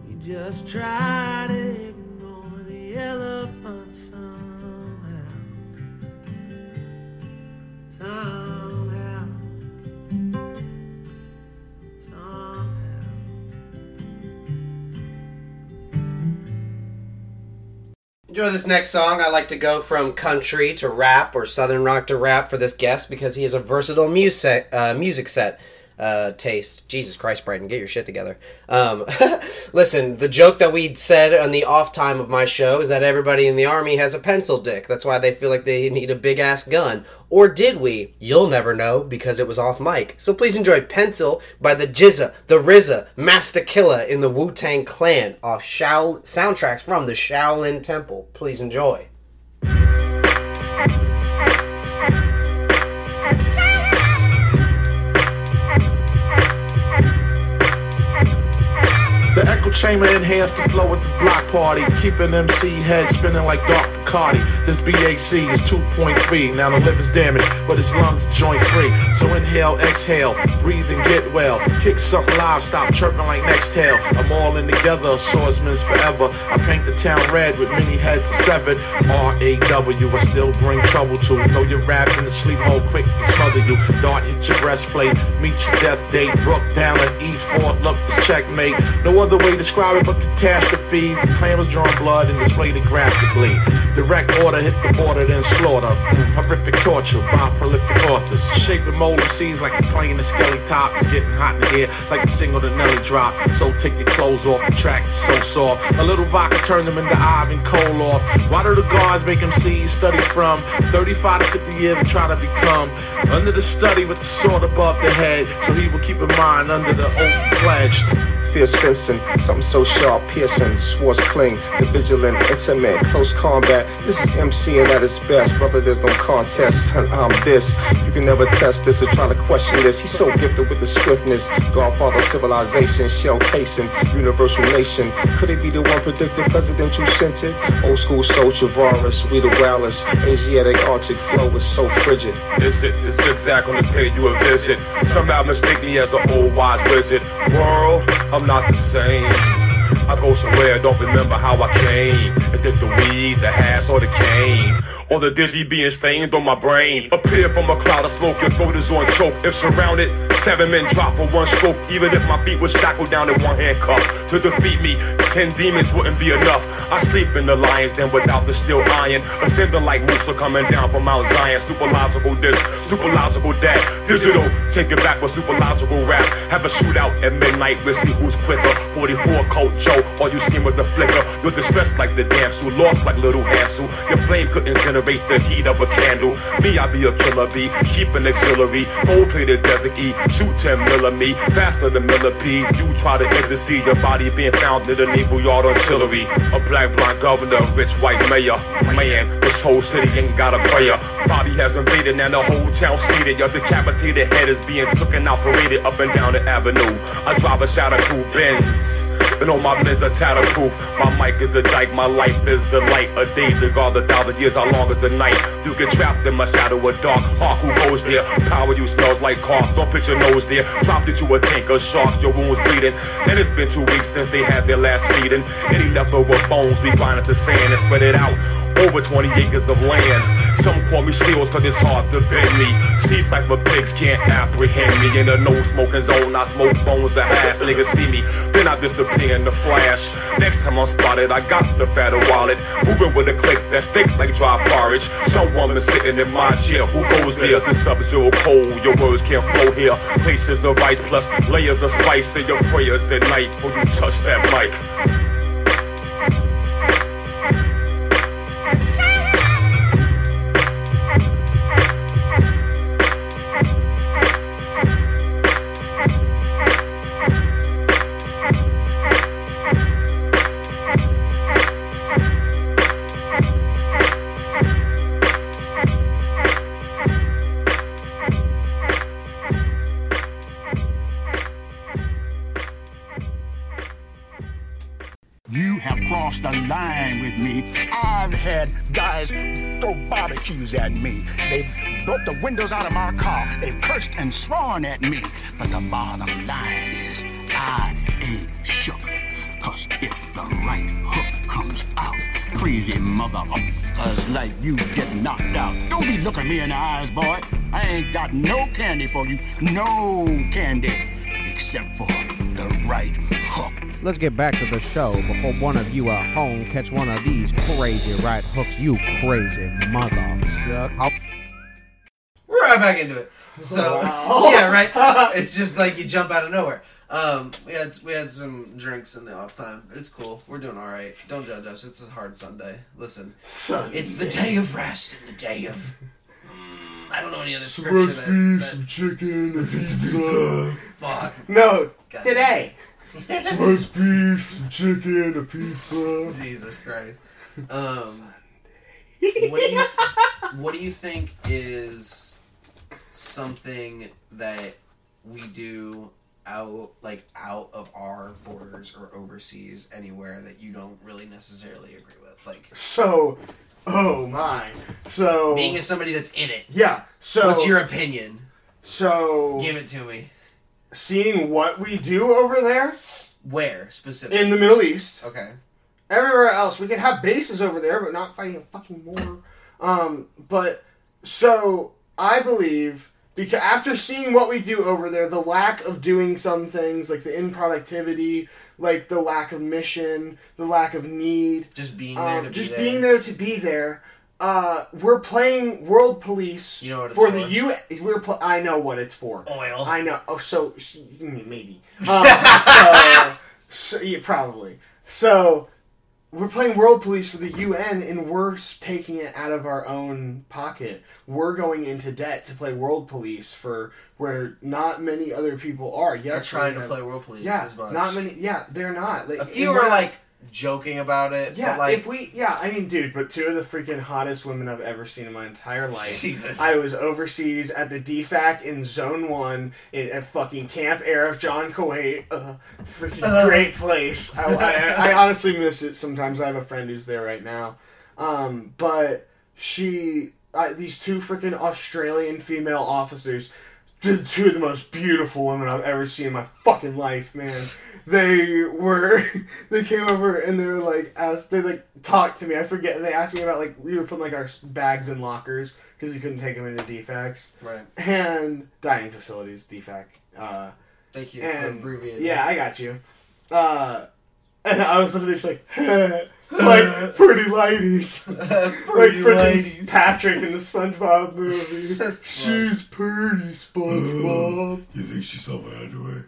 We just try to ignore the elephant somehow. During this next song, I like to go from country to rap or southern rock to rap for this guest because he has a versatile music uh, music set uh, taste. Jesus Christ, Brighton, get your shit together. Um, listen, the joke that we said on the off time of my show is that everybody in the Army has a pencil dick. That's why they feel like they need a big-ass gun. Or did we? You'll never know because it was off mic. So please enjoy Pencil by the Jizza, the R Z A, Master Killa in the Wu-Tang Clan off Shaolin, soundtracks from the Shaolin Temple. Please enjoy. The echo chamber enhanced the flow at the block party, keeping M C heads spinning like dark Bacardi. This B A C is two point three. Now the liver's damaged, but his lungs joint free. So inhale, exhale, breathe and get well. Kick something live, stop chirping like Nextel. I'm all in together, swordsman's forever. I paint the town red with many heads severed. R A W, I still bring trouble to. Throw your rap in the sleep hole quick and smother you. Dart hit your breastplate, meet your death date. Brook down at E four, look, it's checkmate. No other way to describe it but catastrophe. The plan was drawn blood and displayed it graphically. Direct order, hit the border, then slaughter. Horrific torture by prolific authors. Shape and mold M Cs like a plane to skelly top. It's getting hot in the air like the single to Nelly drop. So take your clothes off, the track is so soft. A little vodka turn them into Ivan Koloff. Why do the guards make M Cs study from thirty-five to fifty years to try to become? Under the study with the sword above the head. So he will keep in mind under the oath pledge. Fierce fencing, something so sharp, piercing, swords cling, the vigilant, intimate, close combat. This is MCing at its best, brother, there's no contest, son, I'm this. You can never test this or try to question this. He's so gifted with the swiftness, godfather civilization, shell casing, universal nation. Could it be the one predicted presidential scented? Old school soldier, virus, we the wildest, Asiatic Arctic flow is so frigid. It's it, it's exact on the page you a visit, somehow mistake me as an old wise wizard. World, I'm not the same. I go somewhere, don't remember how I came. Is it the weed, the hash, or the cane? Or the dizzy being stained on my brain? Appear from a cloud of smoke, your throat is on choke. If surrounded, seven men drop for one stroke. Even if my feet was shackled down in one handcuff, to defeat me, ten demons wouldn't be enough. I sleep in the lions, then without the steel iron. Ascending like moose are coming down from Mount Zion. Superlogical this, superlogical that. Digital, take it back with superlogical rap. Have a shootout at midnight, we'll see who's quicker. forty-four Colt Joe, all you seen was the flicker. You're distressed like the damsel, lost like little Hansel. Your flame couldn't generate the heat of a candle. Me, I be a killer bee, keep an auxiliary. Cold play the desert E, shoot ten mil of me, faster than millipede. You try to end the sea, your body being found in the naval yard artillery. A black blonde governor, rich white mayor. Man, this whole city ain't got a prayer. Bobby has invaded and the whole town seated. Your decapitated head is being took and operated up and down the avenue. I drive a shadow-proof Benz, and on my lens a tatter-proof. My mic is the dike, my life is the light. A day to guard a thousand years, how long is the night? You get trapped in my shadow, a dark hawk who goes there. Power you smells like cough, don't picture your nose there, dropped into a tank of sharks, your wounds bleeding. And it's been two weeks since they had their last feeding. Any leftover bones we grind into sand and spread it out over twenty acres of land. Some call me seals cause it's hard to bend me. Sea cypher pigs can't apprehend me. In a no smoking zone, I smoke bones of hash. Niggas see me, then I disappear in the flash. Next time I'm spotted, I got the fatter wallet, moving with a click that stinks like dry porridge. Some woman sitting in my chair, who goes there? It's sub-zero cold, your words can't flow here. Places of ice plus layers of spice in your prayers at night when you touch that mic. The line with me. I've had guys throw barbecues at me. They broke the windows out of my car. They've cursed and sworn at me. But the bottom line is, I ain't shook. Cause if the right hook comes out, crazy motherfuckers like you get knocked out. Don't be looking me in the eyes, boy. I ain't got no candy for you. No candy. Except for the right hook. Let's get back to the show before one of you at home catch one of these crazy right hooks, you crazy motherfucker. We're right back into it. So, wow. Yeah, right? It's just like you jump out of nowhere. Um, we had we had some drinks in the off time. It's cool. We're doing all right. Don't judge us. It's a hard Sunday. Listen, Sunday. It's the day of rest and the day of... Mm, I don't know any other scripture. Some roast beef, some chicken, and pizza. Fuck. No, God. Today. Some roast beef, some chicken, a pizza. Jesus Christ. Um, Sunday. What do you th- what do you think is something that we do out like out of our borders or overseas anywhere that you don't really necessarily agree with? Like so, oh my. So being as somebody that's in it. Yeah. So what's your opinion? So give it to me. Seeing what we do over there. Where, specifically? In the Middle East. Okay. Everywhere else. We could have bases over there, but not fighting a fucking war. Um, but, so, I believe, because after seeing what we do over there, the lack of doing some things, like the improductivity, like the lack of mission, the lack of need. Just being there um, to be just there. Just being there to be there. Uh, we're playing world police you know what it's for the U. We're pl- I know what it's for. Oil. I know. Oh, so maybe. Um, so, so yeah, probably. So we're playing world police for the U N, and we're taking it out of our own pocket. We're going into debt to play world police for where not many other people are. Yes, they're trying to have, play world police. Yeah, as much. Not many. Yeah, they're not. Like, a few are like. Joking about it, yeah. But like, if we, yeah, I mean, dude, but two of the freaking hottest women I've ever seen in my entire life. Jesus, I was overseas at the D FAC in Zone One in at fucking Camp Arif, John Kuwait. Uh, freaking uh. great place. I, I, I honestly miss it sometimes. I have a friend who's there right now, um, but she, I, these two freaking Australian female officers. Dude, two of the most beautiful women I've ever seen in my fucking life, man. They were, they came over and they were like, asked, they like talked to me. I forget. They asked me about like, we were putting like our bags in lockers because we couldn't take them into D FACs. Right. And dining facilities, D FAC. Uh, Thank you and, for abbreviating. Yeah, I got you. Uh, and I was literally just like, like pretty ladies, uh, pretty like ladies. Patrick in the SpongeBob movie. That's she's fun. Pretty SpongeBob. You think she saw my underwear?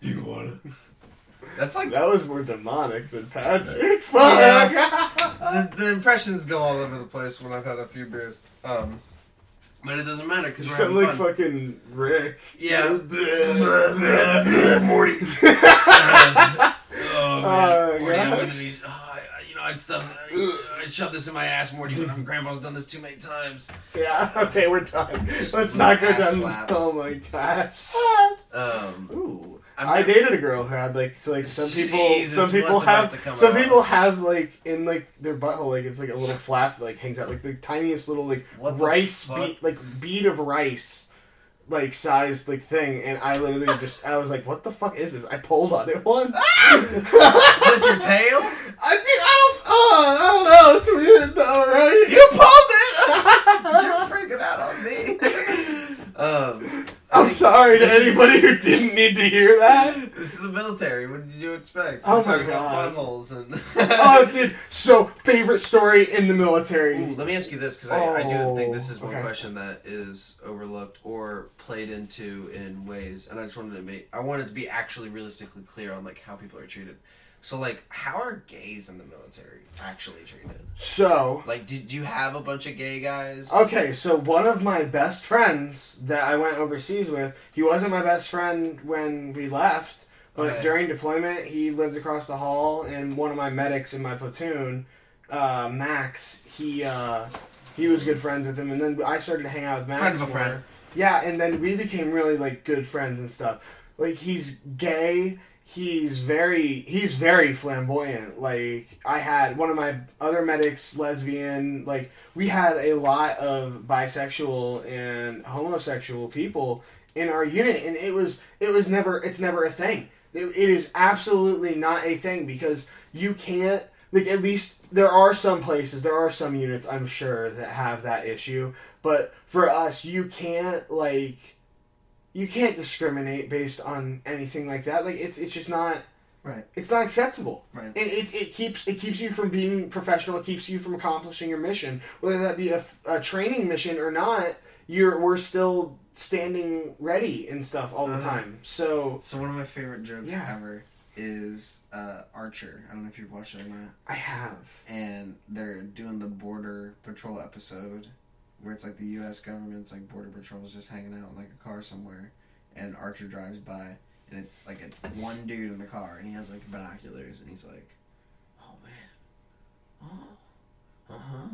You want it? That's like that was more demonic than Patrick. Fuck! Yeah. the, the impressions go all over the place when I've had a few beers. Um, but it doesn't matter because we're having fun. Sound like fucking Rick. Yeah, Morty. Oh man, Morty! I'm gonna need. I'd stuff. I'd shove this in my ass, Morty. But grandpa's done this too many times. Yeah. Okay, we're done. Just let's not go down. Flaps. Oh my gosh. Flaps. Um. Ooh. I'm I never... dated a girl who had like so like some people. Jesus, some people have. Some out. People have like in like their butthole like it's like a little flap that like hangs out like the tiniest little like what rice bead like bead of rice. Like sized like thing, and I literally just I was like, "What the fuck is this?" I pulled on it once. Ah! Is this your tail? I think I don't. Oh, I don't know. It's weird. All right, you pulled it. You're freaking out on me. um, I'm sorry to anybody who didn't need to hear that. This is the military. What did you expect? We're oh talking my God. About buttholes and. Oh, dude. So, favorite story in the military. Ooh, let me ask you this, because oh, I, I do think this is one okay. question that is overlooked or played into in ways, and I just wanted to make, I wanted to be actually realistically clear on, like, how people are treated. So, like, how are gays in the military actually treated? So... Like, did you have a bunch of gay guys? Okay, so one of my best friends that I went overseas with, he wasn't my best friend when we left, but okay. during deployment, he lived across the hall, and one of my medics in my platoon, uh, Max, he uh, he was good friends with him, and then I started to hang out with Max. Friends of a friend. Yeah, and then we became really, like, good friends and stuff. Like, he's gay... He's very he's very flamboyant. Like, I had one of my other medics, lesbian. Like, we had a lot of bisexual and homosexual people in our unit, and it was it was never it's never a thing. It, it is absolutely not a thing because you can't like at least there are some places, there are some units I'm sure that have that issue, but for us, you can't like. You can't discriminate based on anything like that. Like, it's it's just not... Right. It's not acceptable. Right. It, it it keeps it keeps you from being professional. It keeps you from accomplishing your mission, whether that be a, a training mission or not. You're we're still standing ready and stuff all the uh, time. So so one of my favorite jokes yeah. ever is uh, Archer. I don't know if you've watched it or not. I have. And they're doing the border patrol episode where it's like the U S government's like border patrol is just hanging out in like a car somewhere, and Archer drives by. And it's like a one dude in the car, and he has like binoculars, and he's like, "Oh man, oh, uh huh,"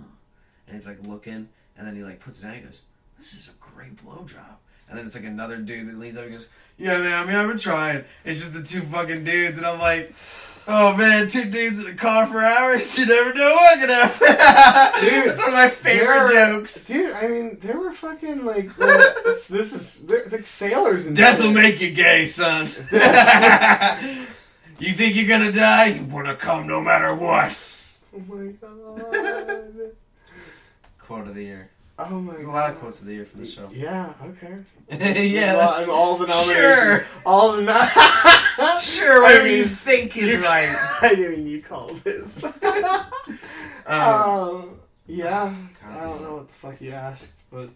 and he's like looking, and then he like puts it down, and he goes, "This is a great blowjob." And then it's like another dude that leans up and goes, "Yeah man, I mean I've been trying." It's just the two fucking dudes, and I'm like, "Oh man, two dudes in a car for hours. You never know what could happen." Dude, that's one of my favorite there, jokes. Dude, I mean, there were fucking like, like this, this is there's like sailors and death will make you gay, son. You think you're gonna die? You wanna come no matter what. Oh my god. Quote of the year. Oh my There's a lot God. Of quotes of the year for the show. Yeah, okay. yeah. Lot, all the nominations. Sure. All the no- Sure, whatever I mean, you think is right. I mean, you called this. um, um, yeah. God, I don't man. know what the fuck you asked, but...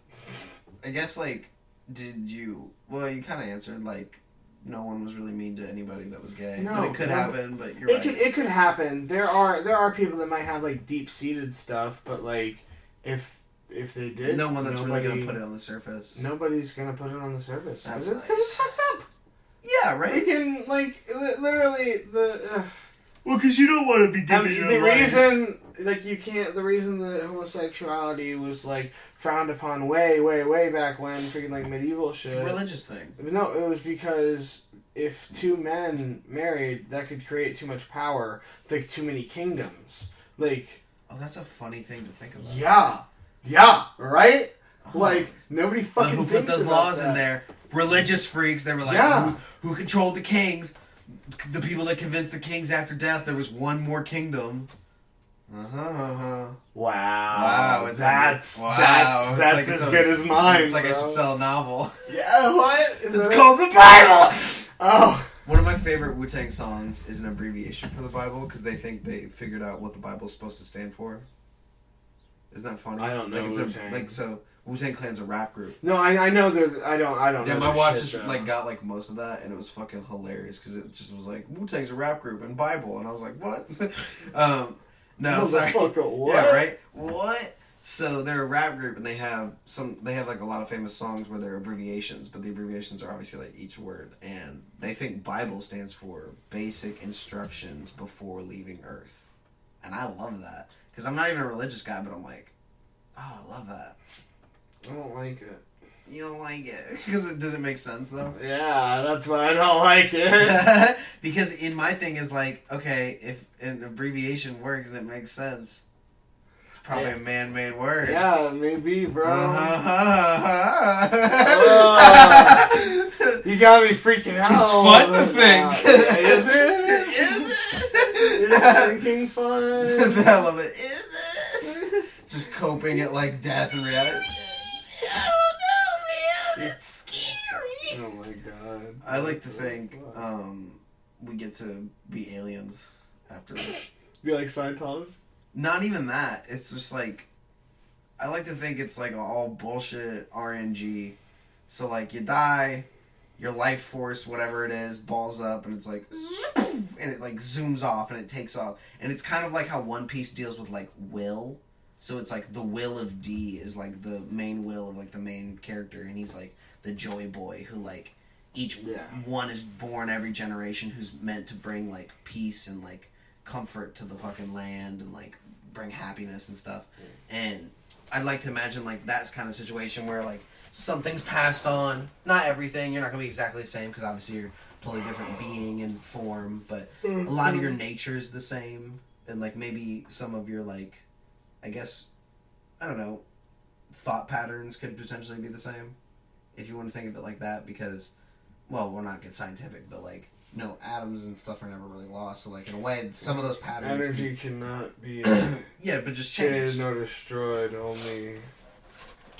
I guess, like, did you... Well, you kind of answered, like, no one was really mean to anybody that was gay. No, but it could no, happen, but you're it right. Could, it could happen. There are, there are people that might have, like, deep-seated stuff, but, like, if... If they did, no one that's nobody, really gonna put it on the surface. Nobody's gonna put it on the surface. That's because nice. It's fucked up. Yeah, right. You can like li- literally the. Uh, well, because you don't want to be giving your the life. Reason, like you can't. The reason that homosexuality was like frowned upon way, way, way back when, freaking like medieval shit. It's a religious thing. No, it was because if two men married, that could create too much power, like too many kingdoms. Like. Oh, that's a funny thing to think about. Yeah. Yeah, right? Oh, like, nobody fucking who put those laws that. In there? Religious freaks, they were like, yeah. who, who controlled the kings? The people that convinced the kings after death there was one more kingdom. Uh-huh, uh-huh. Wow. Wow. It's that's like, wow. that's, it's that's like as it's good a, as mine, It's like bro. I should sell a novel. Yeah, what? Is it's called it? The Bible! Oh. One of my favorite Wu-Tang songs is an abbreviation for the Bible because they think they figured out what the Bible's supposed to stand for. Isn't that funny? I don't know. Like, it's a, like so, Wu-Tang Clan's a rap group. No, I I know they're. I don't. I don't. Yeah, know my watch shit, just, like got like most of that, and it was fucking hilarious because it just was like Wu-Tang's a rap group and Bible, and I was like, what? um, no, sorry. What? Yeah, right. What? So they're a rap group, and they have some. They have like a lot of famous songs where they're abbreviations, but the abbreviations are obviously like each word, and they think Bible stands for Basic Instructions Before Leaving Earth, and I love that. Because I'm not even a religious guy, but I'm like, oh, I love that. I don't like it. You don't like it? Because it doesn't make sense, though? Yeah, that's why I don't like it. Because in my thing is like, okay, if an abbreviation works and it makes sense, it's probably yeah. a man-made word. Yeah, maybe, bro. Uh, you got me freaking out. It's fun to think. Yeah, is it? Is it? It's thinking fun. I love it. Is this? Just coping at like death and reality. I don't know, man. It's scary. Oh my god. I like to think um, we get to be aliens after this. Be like Scientology? Not even that. It's just like, I like to think it's like all bullshit R N G. So like you die, your life force, whatever it is, balls up, and it's like, and it, like, zooms off, and it takes off. And it's kind of like how One Piece deals with, like, will. So it's, like, the will of D is, like, the main will of, like, the main character, and he's, like, the joy boy who, like, each yeah. one is born every generation who's meant to bring, like, peace and, like, comfort to the fucking land and, like, bring happiness and stuff. Yeah. And I'd like to imagine, like, that's kind of situation where, like, something's passed on. Not everything. You're not going to be exactly the same because obviously you're a totally different being and form, but a lot of your nature is the same. And, like, maybe some of your, like, I guess, I don't know, thought patterns could potentially be the same if you want to think of it like that because, well, we're not good scientific, but, like, no, atoms and stuff are never really lost. So, like, in a way, some of those patterns... Energy can... cannot be... yeah, but just changed. Or destroyed, only...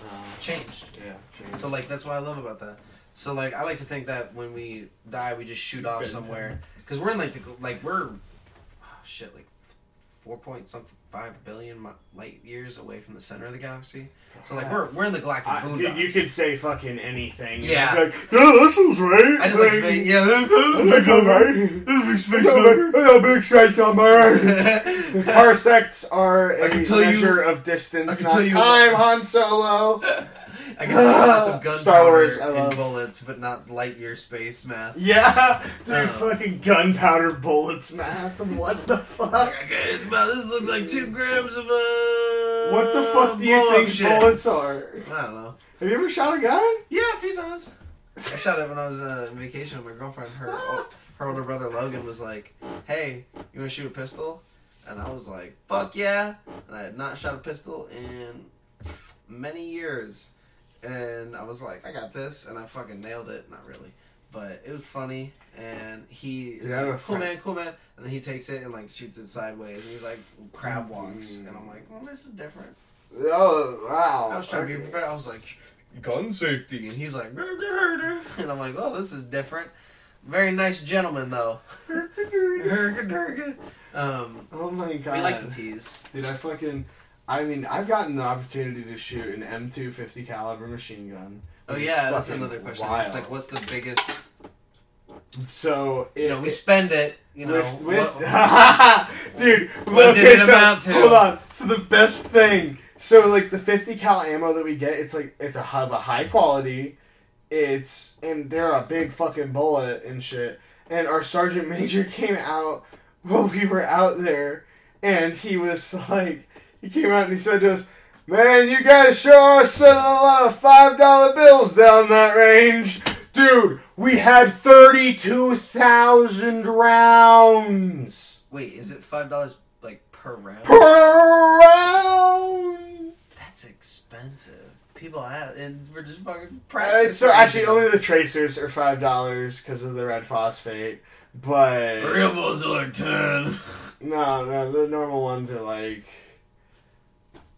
Uh, changed. Yeah. Changed. So like that's what I love about that. So, like, I like to think that when we die, we just shoot off somewhere. Because we're in, like, the, like we're, oh, shit, like, four point something, five billion mi- light years away from the center of the galaxy. So, like, we're we're in the galactic I, boondocks. You could say fucking anything. Yeah. Like, yeah, this one's right. I just like, like space. Yeah, this one's right. This is a big space number. This is a big space number. Parsecs are a measure you, of distance, not time, what, Han Solo. I can tell you got some gunpowder and bullets, but not light year space math. Yeah, dude, uh, fucking gunpowder bullets math. What the fuck? Like, okay, about, this looks like two grams of uh. What the fuck do you think shit. bullets are? I don't know. Have you ever shot a gun? Yeah, a few times. I shot it when I was uh, on vacation with my girlfriend. Her o- her older brother Logan was like, "Hey, you want to shoot a pistol?" And I was like, "Fuck yeah!" And I had not shot a pistol in many years. And I was like, I got this, and I fucking nailed it. Not really, but it was funny. And he is yeah, like, cool man, cool man. And then he takes it and like shoots it sideways, and he's like crab walks. Mm. And I'm like, well, this is different. Oh wow! I was trying okay. to be prepared. I was like, gun safety, and he's like, and I'm like, oh, this is different. Very nice gentleman though. um, oh my god! We like to tease, dude. I fucking. I mean, I've gotten the opportunity to shoot an M two fifty caliber machine gun. Oh yeah, that's another question. Wild. It's like, what's the biggest? So it, you know, we it, spend it. You know, with, with... dude. What okay, did it so, amount to? Hold on. So the best thing. So like the fifty cal ammo that we get, it's like it's a hub of high quality. It's and they're a big fucking bullet and shit. And our sergeant major came out while we were out there, and he was like. He came out and he said to us, "Man, you guys sure are sending a lot of five dollar bills down that range. Dude, we had thirty-two thousand rounds." Wait, is it five dollars like per round? Per round! That's expensive. People have, and we're just fucking practicing. Uh, so actually, only the tracers are five dollars because of the red phosphate, but... real ones are like ten. No, no, the normal ones are like...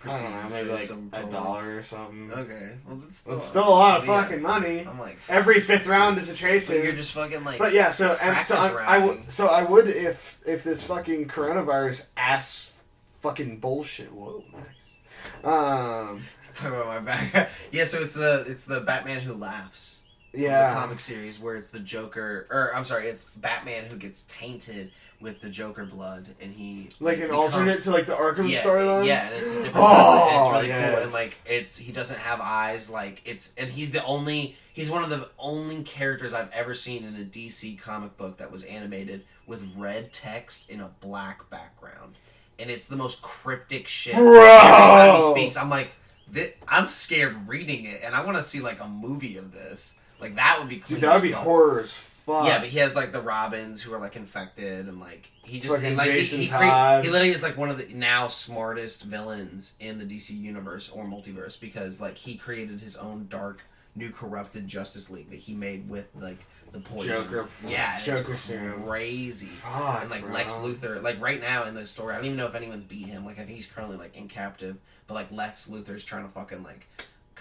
I don't know, maybe like a dollar. dollar or something. Okay. Well, that's still, that's still a lot of yeah. fucking money. I'm like... Every fifth round is a tracer. But you're just fucking like... But yeah, so, and, so, I, I w- so I would if if this fucking coronavirus ass fucking bullshit... Whoa, nice. Um... Talk about my back. Yeah, so it's the, it's the Batman Who Laughs. Yeah. The comic series where it's the Joker... Or, I'm sorry, it's Batman who gets tainted... with the Joker blood, and he... Like, like an becomes, alternate to, like, the Arkham yeah, storyline? Yeah, and it's a different... Oh, and it's really yes. cool, and, like, it's... He doesn't have eyes, like, it's... And he's the only... He's one of the only characters I've ever seen in a D C comic book that was animated with red text in a black background. And it's the most cryptic shit. Bro! Every time he speaks, I'm like... This, I'm scared reading it, and I want to see, like, a movie of this. Like, that would be... Dude, that would be horror as fuck. Fuck. Yeah, but he has, like, the Robins who are, like, infected, and, like, he just, and, like, he, he, he, cre- he literally is, like, one of the now smartest villains in the D C universe or multiverse, because, like, he created his own dark, new, corrupted Justice League that he made with, like, the poison. Joker. Yeah, Joker it's crazy. Fuck, and, like, bro. Lex Luthor, like, right now in this story, I don't even know if anyone's beat him. Like, I think he's currently, like, in captive, but, like, Lex Luthor's trying to fucking, like...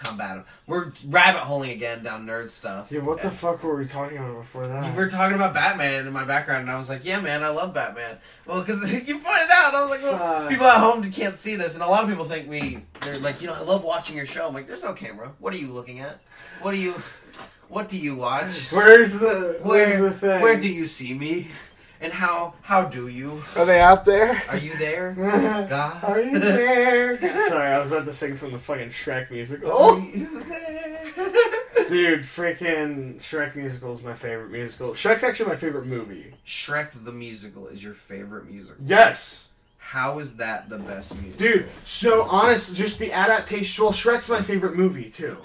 combat him. We're rabbit-holing again down nerd stuff. Yeah, what the and fuck were we talking about before that? We were talking about Batman in my background, and I was like, yeah, man, I love Batman. Well, because you pointed out, I was like, well, uh, people at home can't see this, and a lot of people think we, they're like, you know, I love watching your show. I'm like, there's no camera. What are you looking at? What do you, what do you watch? Where's the, where, where's the thing? Where do you see me? And how, how do you? Are they out there? Are you there? God. Are you there? Sorry, I was about to sing from the fucking Shrek musical. Oh. Are you there? Dude, freaking Shrek musical is my favorite musical. Shrek's actually my favorite movie. Shrek the musical is your favorite musical? Yes. How is that the best musical? Dude, so honest, just the adaptation. Well, Shrek's my favorite movie, too.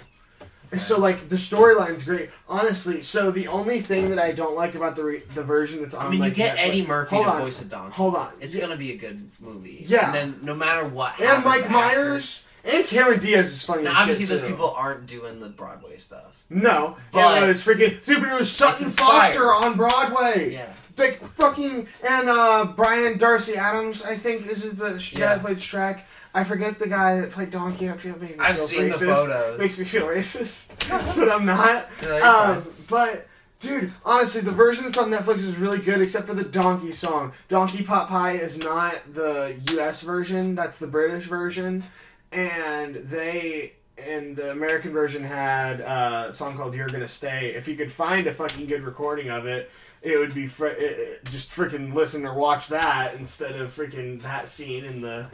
So, like, the storyline's great. Honestly, so the only thing that I don't like about the re- the version that's on, I mean, like, you get Netflix. Eddie Murphy hold to on. voice a donkey. Hold on. It's yeah. going to be a good movie. Yeah. And then no matter what and happens Mike after, Myers and Cameron Diaz is funny now, as shit, obviously, those too. people aren't doing the Broadway stuff. No. But yeah, it was freaking... Dude, but it was Sutton Foster on Broadway. Yeah. Like, fucking... And uh, Brian Darcy Adams, I think, this is the... Yeah. Guy that played Shrek. I forget the guy that played Don Canfield. Made me I've feel seen racist. The photos. Makes me feel racist, but I'm not. No, um, but dude, honestly, the version that's on Netflix is really good, except for the donkey song. Donkey Pot Pie is not the U S version; that's the British version, and they. And the American version had uh, a song called "You're Gonna Stay." If you could find a fucking good recording of it, it would be fr- it, just freaking listen or watch that instead of freaking that scene in the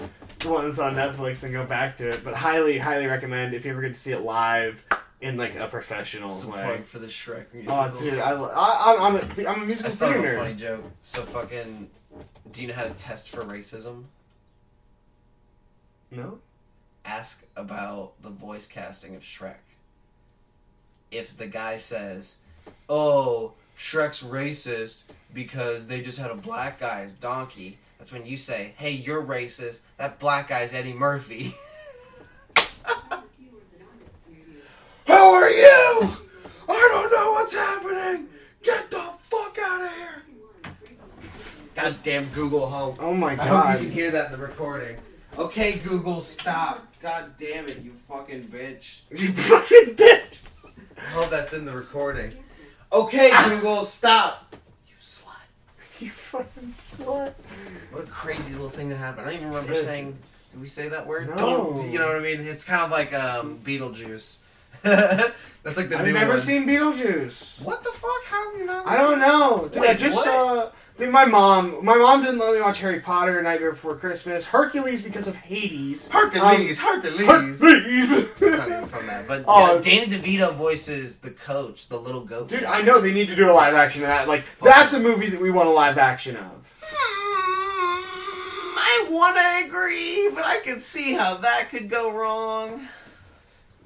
one that's on Netflix and go back to it. But highly, highly recommend if you ever get to see it live in like a professional Some way. Plug for the Shrek musical. Oh, dude, I, I, I'm, I'm, a, dude, I'm a musical theater nerd. I thought of a funny joke. So fucking, do you know how to test for racism? No. Ask about the voice casting of Shrek. If the guy says, oh, Shrek's racist because they just had a black guy as donkey, that's when you say, hey, you're racist, that black guy's Eddie Murphy. Who are you? I don't know what's happening. Get the fuck out of here. Goddamn Google Home. Oh my God. I hope you can hear that in the recording. Okay, Google, stop. God damn it, you fucking bitch. You fucking bitch! I hope that's in the recording. Okay, ah. Google, stop! You slut. You fucking slut. What a crazy little thing to happen. I don't even remember bitch. saying... Did we say that word? No. Don't, you know what I mean? It's kind of like um, Beetlejuice. That's like the I've new one. I've never seen Beetlejuice. What the fuck? How have you not seen I don't know. Dude, Wait, I just what? saw... Dude, my mom, my mom didn't let me watch Harry Potter, Night Before Christmas, Hercules because of Hades. Hercules, um, Hercules. Hercules. That's not even from that. But uh, yeah, Danny DeVito voices the coach, the little goat. Dude, guy. I know they need to do a live action of that. Like, Fuck. that's a movie that we want a live action of. Hmm, I want to agree, but I can see how that could go wrong.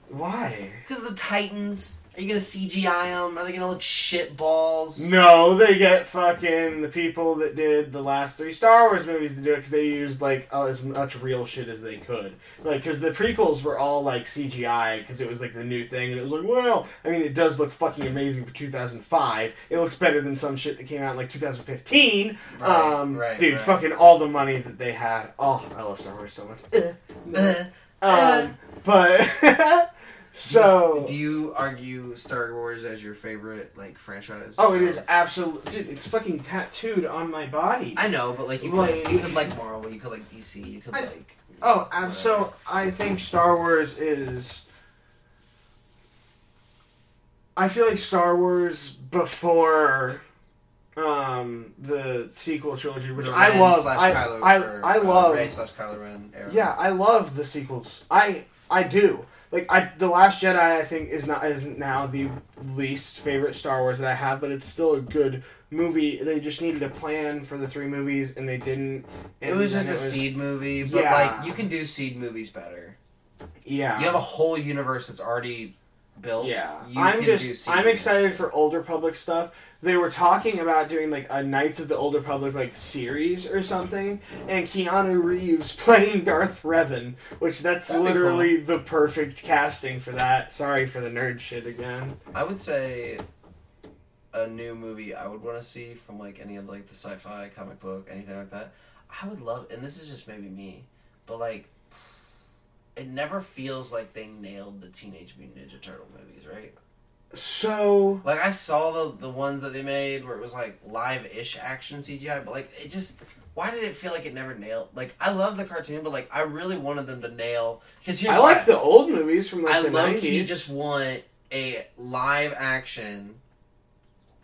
Why? Because the Titans... Are you going to C G I them? Are they going to look shit balls? No, they get fucking the people that did the last three Star Wars movies to do it because they used, like, uh, as much real shit as they could. Like, because the prequels were all, like, C G I because it was, like, the new thing. And it was like, well, I mean, it does look fucking amazing for two thousand five. It looks better than some shit that came out in, like, two thousand fifteen. Right, um, right, dude, right. Fucking all the money that they had. Oh, I love Star Wars so much. Uh, uh, um, but... So, do you argue Star Wars as your favorite, like, franchise? Oh, it is absolutely... Dude, it's fucking tattooed on my body. I know, but, like, you, like, could, you could like Marvel, you could like D C, you could I, like... Oh, uh, so I think Star Wars is... I feel like Star Wars before um, the sequel trilogy, which the I Ren love... Slash I, Kylo, I, or, I love... Uh, Rey slash Kylo Ren era. Yeah, I love the sequels. I I do. Like, I, The Last Jedi, I think, is not is now the least favorite Star Wars that I have, but it's still a good movie. They just needed a plan for the three movies, and they didn't. And it was just it a was, seed movie, but, yeah. like, you can do seed movies better. Yeah. You have a whole universe that's already built. Yeah. You I'm can just, do seed I'm excited better. for Old Republic stuff. They were talking about doing, like, a Knights of the Old Republic, like, series or something, and Keanu Reeves playing Darth Revan, which that's That'd literally cool. the perfect casting for that. Sorry for the nerd shit again. I would say a new movie I would want to see from, like, any of, like, the sci-fi, comic book, anything like that. I would love, and this is just maybe me, but, like, it never feels like they nailed the Teenage Mutant Ninja Turtle movies, right? So... Like, I saw the the ones that they made where it was, like, live-ish action C G I, but, like, it just... Why did it feel like it never nailed... Like, I love the cartoon, but, like, I really wanted them to nail... Cause here's I like I, the old movies from, like, I the nineties. I love you just want a live action...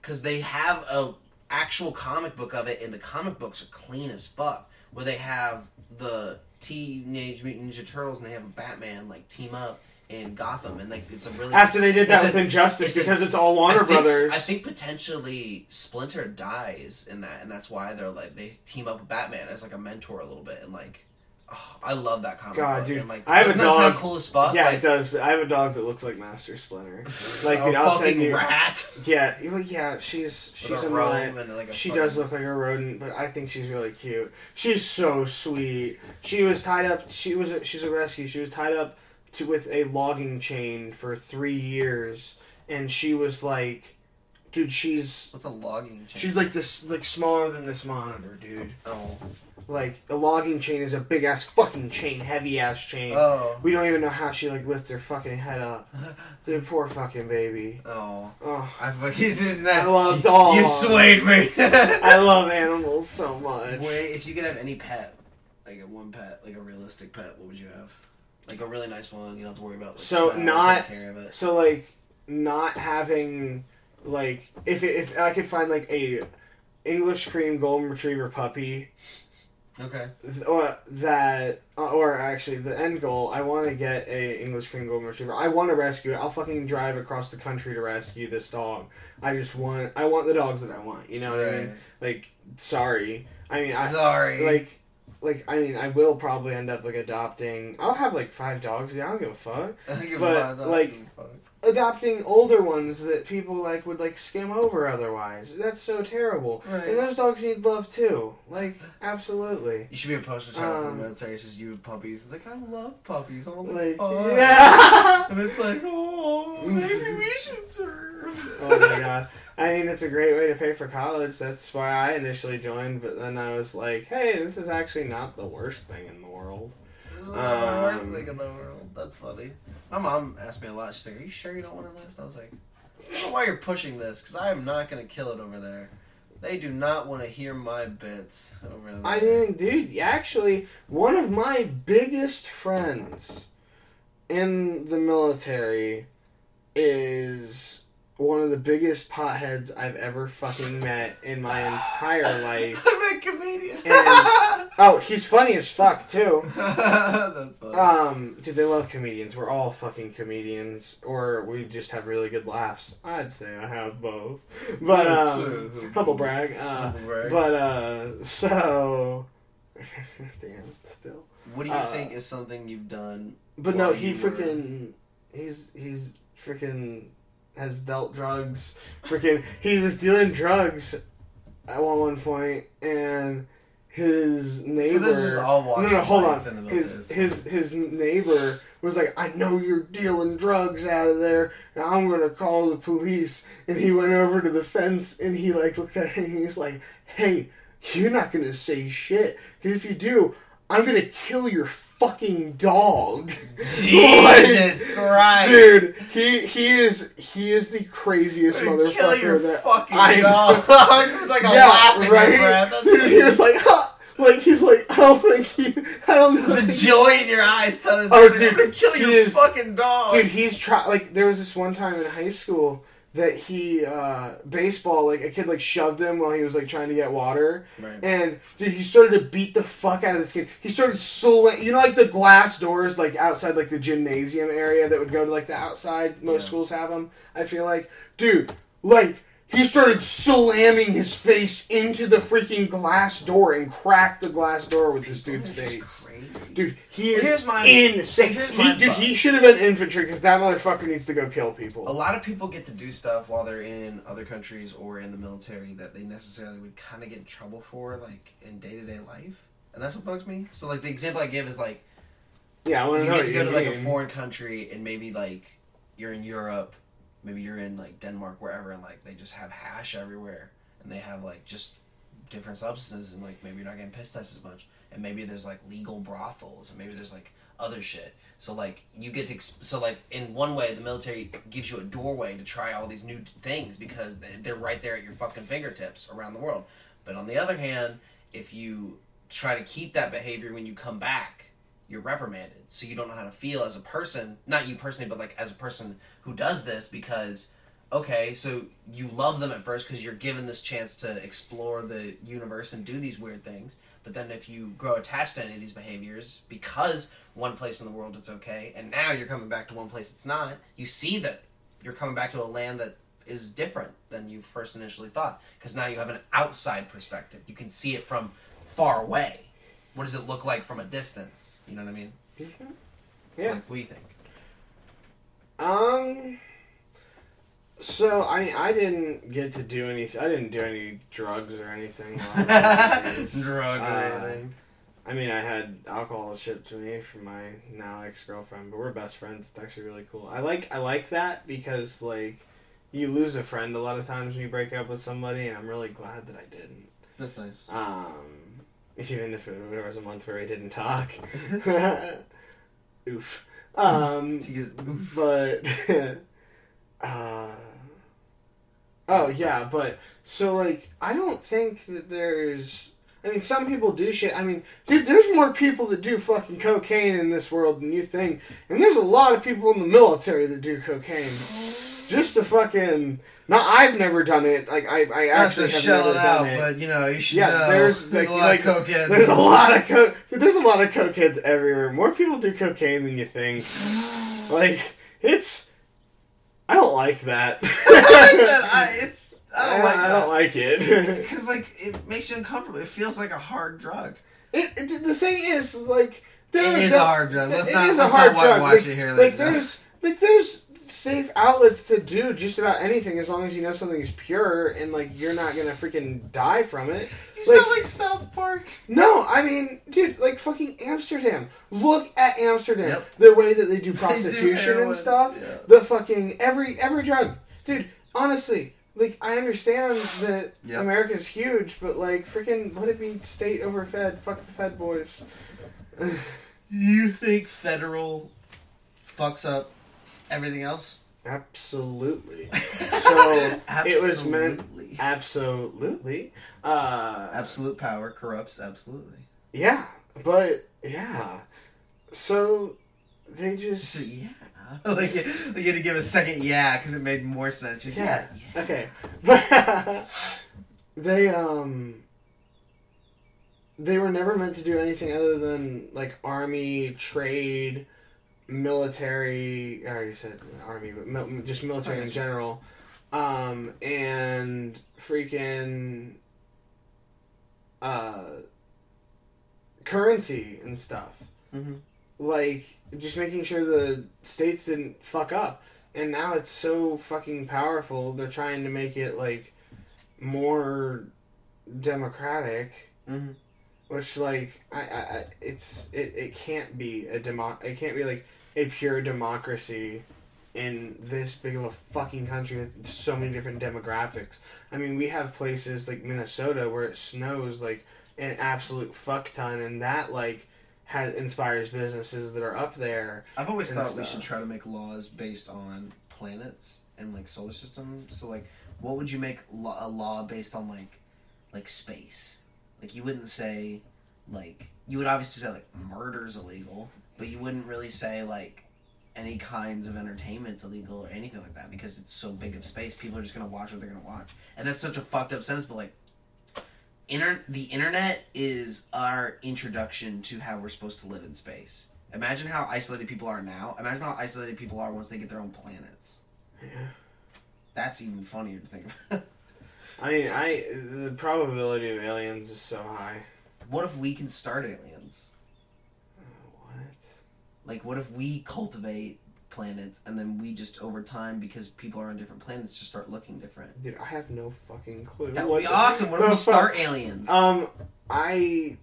Because they have a actual comic book of it, and the comic books are clean as fuck, where they have the Teenage Mutant Ninja Turtles, and they have a Batman, like, team up... in Gotham, and like it's a really after they did that with a, Injustice it's because a, it's all Warner I think, Brothers. I think potentially Splinter dies in that, and that's why they're like they team up with Batman as like a mentor a little bit, and like oh, I love that comic God, book. Dude, and, like, I have a dog. Doesn't that sound cool as fuck? Yeah, like, it does. But I have a dog that looks like Master Splinter. Like dude, I'll send you. Rat. Yeah, yeah, she's she's with a rodent. And, like, a she does look like a rodent, but I think she's really cute. She's so sweet. She was tied up. She was a, she's a rescue. She was tied up. To, with a logging chain for three years, and she was like Dude, she's... What's a logging chain? She's like this, like smaller than this monitor, dude. Oh. Like, a logging chain is a big-ass fucking chain, heavy-ass chain. Oh. We don't even know how she, like, lifts her fucking head up. Dude, poor fucking baby. Oh. Oh. I fucking... I loved all... You swayed me. I love animals so much. Wait, if you could have any pet, like a one pet, like a realistic pet, what would you have? Like, a really nice one, you don't have to worry about, like, so not... care of it. So, like, not having... Like, if it, if I could find, like, a English cream golden retriever puppy. Okay. Or that, or actually, the end goal, I want to get a English cream golden retriever. I want to rescue it. I'll fucking drive across the country to rescue this dog. I just want, I want the dogs that I want, you know what right. I mean? Like, sorry. I mean, I... Sorry. Like... Like, I mean, I will probably end up, like, adopting... I'll have, like, five dogs. Yeah, I don't give a fuck. I don't give but, a like, fuck. Adopting older ones that people, like, would, like, skim over otherwise. That's so terrible. Right. And those dogs need love, too. Like, absolutely. You should be a poster child um, for the military. It's just you and puppies. It's like, I love puppies. I want like, fun. Yeah. And it's like, oh, maybe we should serve. Oh, my God. I mean, it's a great way to pay for college. That's why I initially joined, but then I was like, hey, this is actually not the worst thing in the world. This is not um, the worst thing in the world. That's funny. My mom asked me a lot. She's like, are you sure you don't want to enlist? I was like, I don't know why you're pushing this, because I am not going to kill it over there. They do not want to hear my bits over there. I mean, dude, actually, one of my biggest friends in the military is... one of the biggest potheads I've ever fucking met in my entire life. I'm a comedian. And, oh, he's funny as fuck, too. That's funny. Um, dude, they love comedians. We're all fucking comedians. Or we just have really good laughs. I'd say I have both. But, um, uh, humble brag. Uh, humble brag. But, uh, so... Damn, still. What do you uh, think is something you've done? But no, he freaking... Were... He's, he's freaking... has dealt drugs. Freaking, he was dealing drugs at one, one point, and his neighbor... So this is all watching no, no, hold on. In the his, his, his neighbor was like, I know you're dealing drugs out of there, and I'm going to call the police. And he went over to the fence, and he like looked at her, and he was like, hey, you're not going to say shit, because if you do, I'm going to kill your fucking dog. Jesus like, Christ. Dude, he he is he is the craziest motherfucker kill your that fucking I dog. He was like yeah, a laughing right? breath. That's dude, crazy. He was like, huh. Like, he's like, I don't think you, I don't know. The joy in your eyes telling us, oh, dude, I'm going to kill your is, fucking dog. Dude, he's trying, like, there was this one time in high school that he, uh, baseball, like, a kid, like, shoved him while he was, like, trying to get water. Right. And, dude, he started to beat the fuck out of this kid. He started sling... You know, like, the glass doors, like, outside, like, the gymnasium area that would go to, like, the outside? Most yeah. schools have them, I feel like. Dude, like, he started slamming his face into the freaking glass door and cracked the glass door with this dude's face. Crazy. Dude, he is here's my, insane. Here's my he, dude, he should have been infantry because that motherfucker needs to go kill people. A lot of people get to do stuff while they're in other countries or in the military that they necessarily would kind of get in trouble for, like, in day-to-day life. And that's what bugs me. So, like, the example I give is, like, yeah, I you know get to go to, mean. like, a foreign country and maybe, like, you're in Europe. Maybe you're in, like, Denmark, wherever, and, like, they just have hash everywhere. And they have, like, just different substances, and, like, maybe you're not getting piss tests as much. And maybe there's, like, legal brothels, and maybe there's, like, other shit. So, like, you get to... Exp- so, like, in one way, the military gives you a doorway to try all these new things because they're right there at your fucking fingertips around the world. But on the other hand, if you try to keep that behavior when you come back, you're reprimanded, so you don't know how to feel as a person, not you personally, but like as a person who does this because, okay, so you love them at first because you're given this chance to explore the universe and do these weird things, but then if you grow attached to any of these behaviors because one place in the world it's okay, and now you're coming back to one place it's not, you see that you're coming back to a land that is different than you first initially thought because now you have an outside perspective. You can see it from far away. What does it look like from a distance? You know what I mean? Yeah. So, like, what do you think? Um. So I I didn't get to do anything. I didn't do any drugs or anything. Drug uh, or anything. I mean, I had alcohol shipped to me from my now ex girlfriend, but we're best friends. It's actually really cool. I like I like that because like you lose a friend a lot of times when you break up with somebody, and I'm really glad that I didn't. That's nice. Um, even if it, there was a month where we didn't talk. Oof. Um, she goes, oof. But, uh, oh yeah, but, so like, I don't think that there's, I mean, some people do shit. I mean, dude, there's more people that do fucking cocaine in this world than you think. And there's a lot of people in the military that do cocaine. Just to fucking... No, I've never done it. Like, I, I actually have never done out, it. But, you know, you should yeah, know. There's, there's, like, a like, there's a lot of cokeheads. There's a lot of cokeheads everywhere. More people do cocaine than you think. Like, it's... I don't like that. I, it's, I don't I, like that. I don't like it. Because, like, it makes you uncomfortable. It feels like a hard drug. It, it The thing is, like... There, it is there, a hard drug. Let's it not, is a hard not drug. Like, here, like, like there's... Like, there's... safe outlets to do just about anything as long as you know something is pure and like you're not gonna freaking die from it. You like, sound like South Park. No, I mean, dude, like fucking Amsterdam. Look at Amsterdam. Yep. The way that they do prostitution they do and stuff. Yeah. The fucking every every drug, dude. Honestly, like I understand that yep. America's huge, but like freaking let it be state over Fed. Fuck the Fed boys. You think federal fucks up everything else? Absolutely. So, absolutely. It was meant... Absolutely. Uh, Absolute power corrupts absolutely. Yeah, but, yeah. So, they just... So, yeah. Like, you had to give a second yeah, because it made more sense. You're yeah. yeah. Okay. But, they, um... They were never meant to do anything other than, like, army, trade... military, I already said army, but mil- just military in general, um, and freaking uh, currency and stuff. Mm-hmm. Like, just making sure the states didn't fuck up. And now it's so fucking powerful, they're trying to make it, like, more democratic. Mm-hmm. Which, like, I, I, it's, it, it can't be a demo, it can't be, like, a pure democracy in this big of a fucking country with so many different demographics. I mean, we have places like Minnesota where it snows, like, an absolute fuck ton, and that, like, has inspires businesses that are up there. I've always thought stuff. We should try to make laws based on planets and, like, solar systems. So, like, what would you make lo- a law based on, like, like, space? Like, you wouldn't say, like... You would obviously say, like, murder's illegal, but you wouldn't really say, like, any kinds of entertainment's illegal or anything like that because it's so big of space. People are just going to watch what they're going to watch. And that's such a fucked up sentence, but, like, inter- the internet is our introduction to how we're supposed to live in space. Imagine how isolated people are now. Imagine how isolated people are once they get their own planets. Yeah. That's even funnier to think about. I mean, I the probability of aliens is so high. What if we can start aliens? What? Like, what if we cultivate planets and then we just, over time, because people are on different planets, just start looking different? Dude, I have no fucking clue. That would be awesome. What if we start aliens? Um, I...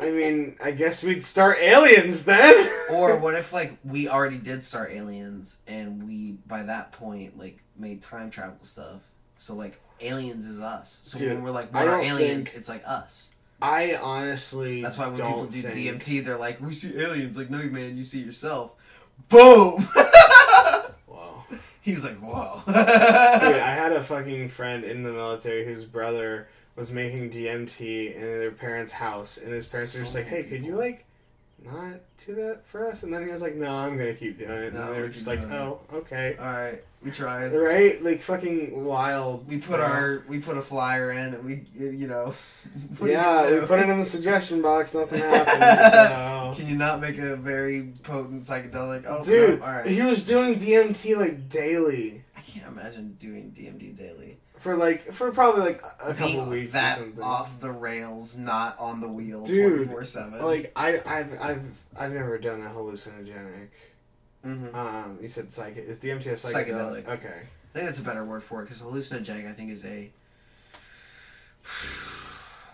I mean, I guess we'd start aliens then. Or what if, like, we already did start aliens and we, by that point, like, made time travel stuff. So, like... Aliens is us. So dude, when we're like, what are aliens? It's like us. I honestly That's why when people do think... D M T, they're like, we see aliens. Like, no, man, you see yourself. Boom! Wow. He was like, whoa. Dude, I had a fucking friend in the military whose brother was making D M T in their parents' house. And his parents so were just like, hey, people. could you, like, not do that for us? And then he was like, no, I'm going to keep doing it. And no, they were just like, oh, okay. All right. We tried. Right? Like, fucking wild. We put yeah. our, we put a flyer in, and we, you know. Yeah, you we put it in the suggestion box, nothing happened, so. Can you not make a very potent psychedelic? Oh, dude, no. All right. He was doing D M T, like, daily. I can't imagine doing D M T daily. For, like, for probably, like, a Being couple weeks that or something. Off the rails, not on the wheel, dude, twenty-four seven. Like, I, I've, I've, I've never done a hallucinogenic. Mm-hmm. Um, you said psych. Is D M T a psychedelic? psychedelic? Okay, I think that's a better word for it because hallucinogenic, I think, is a.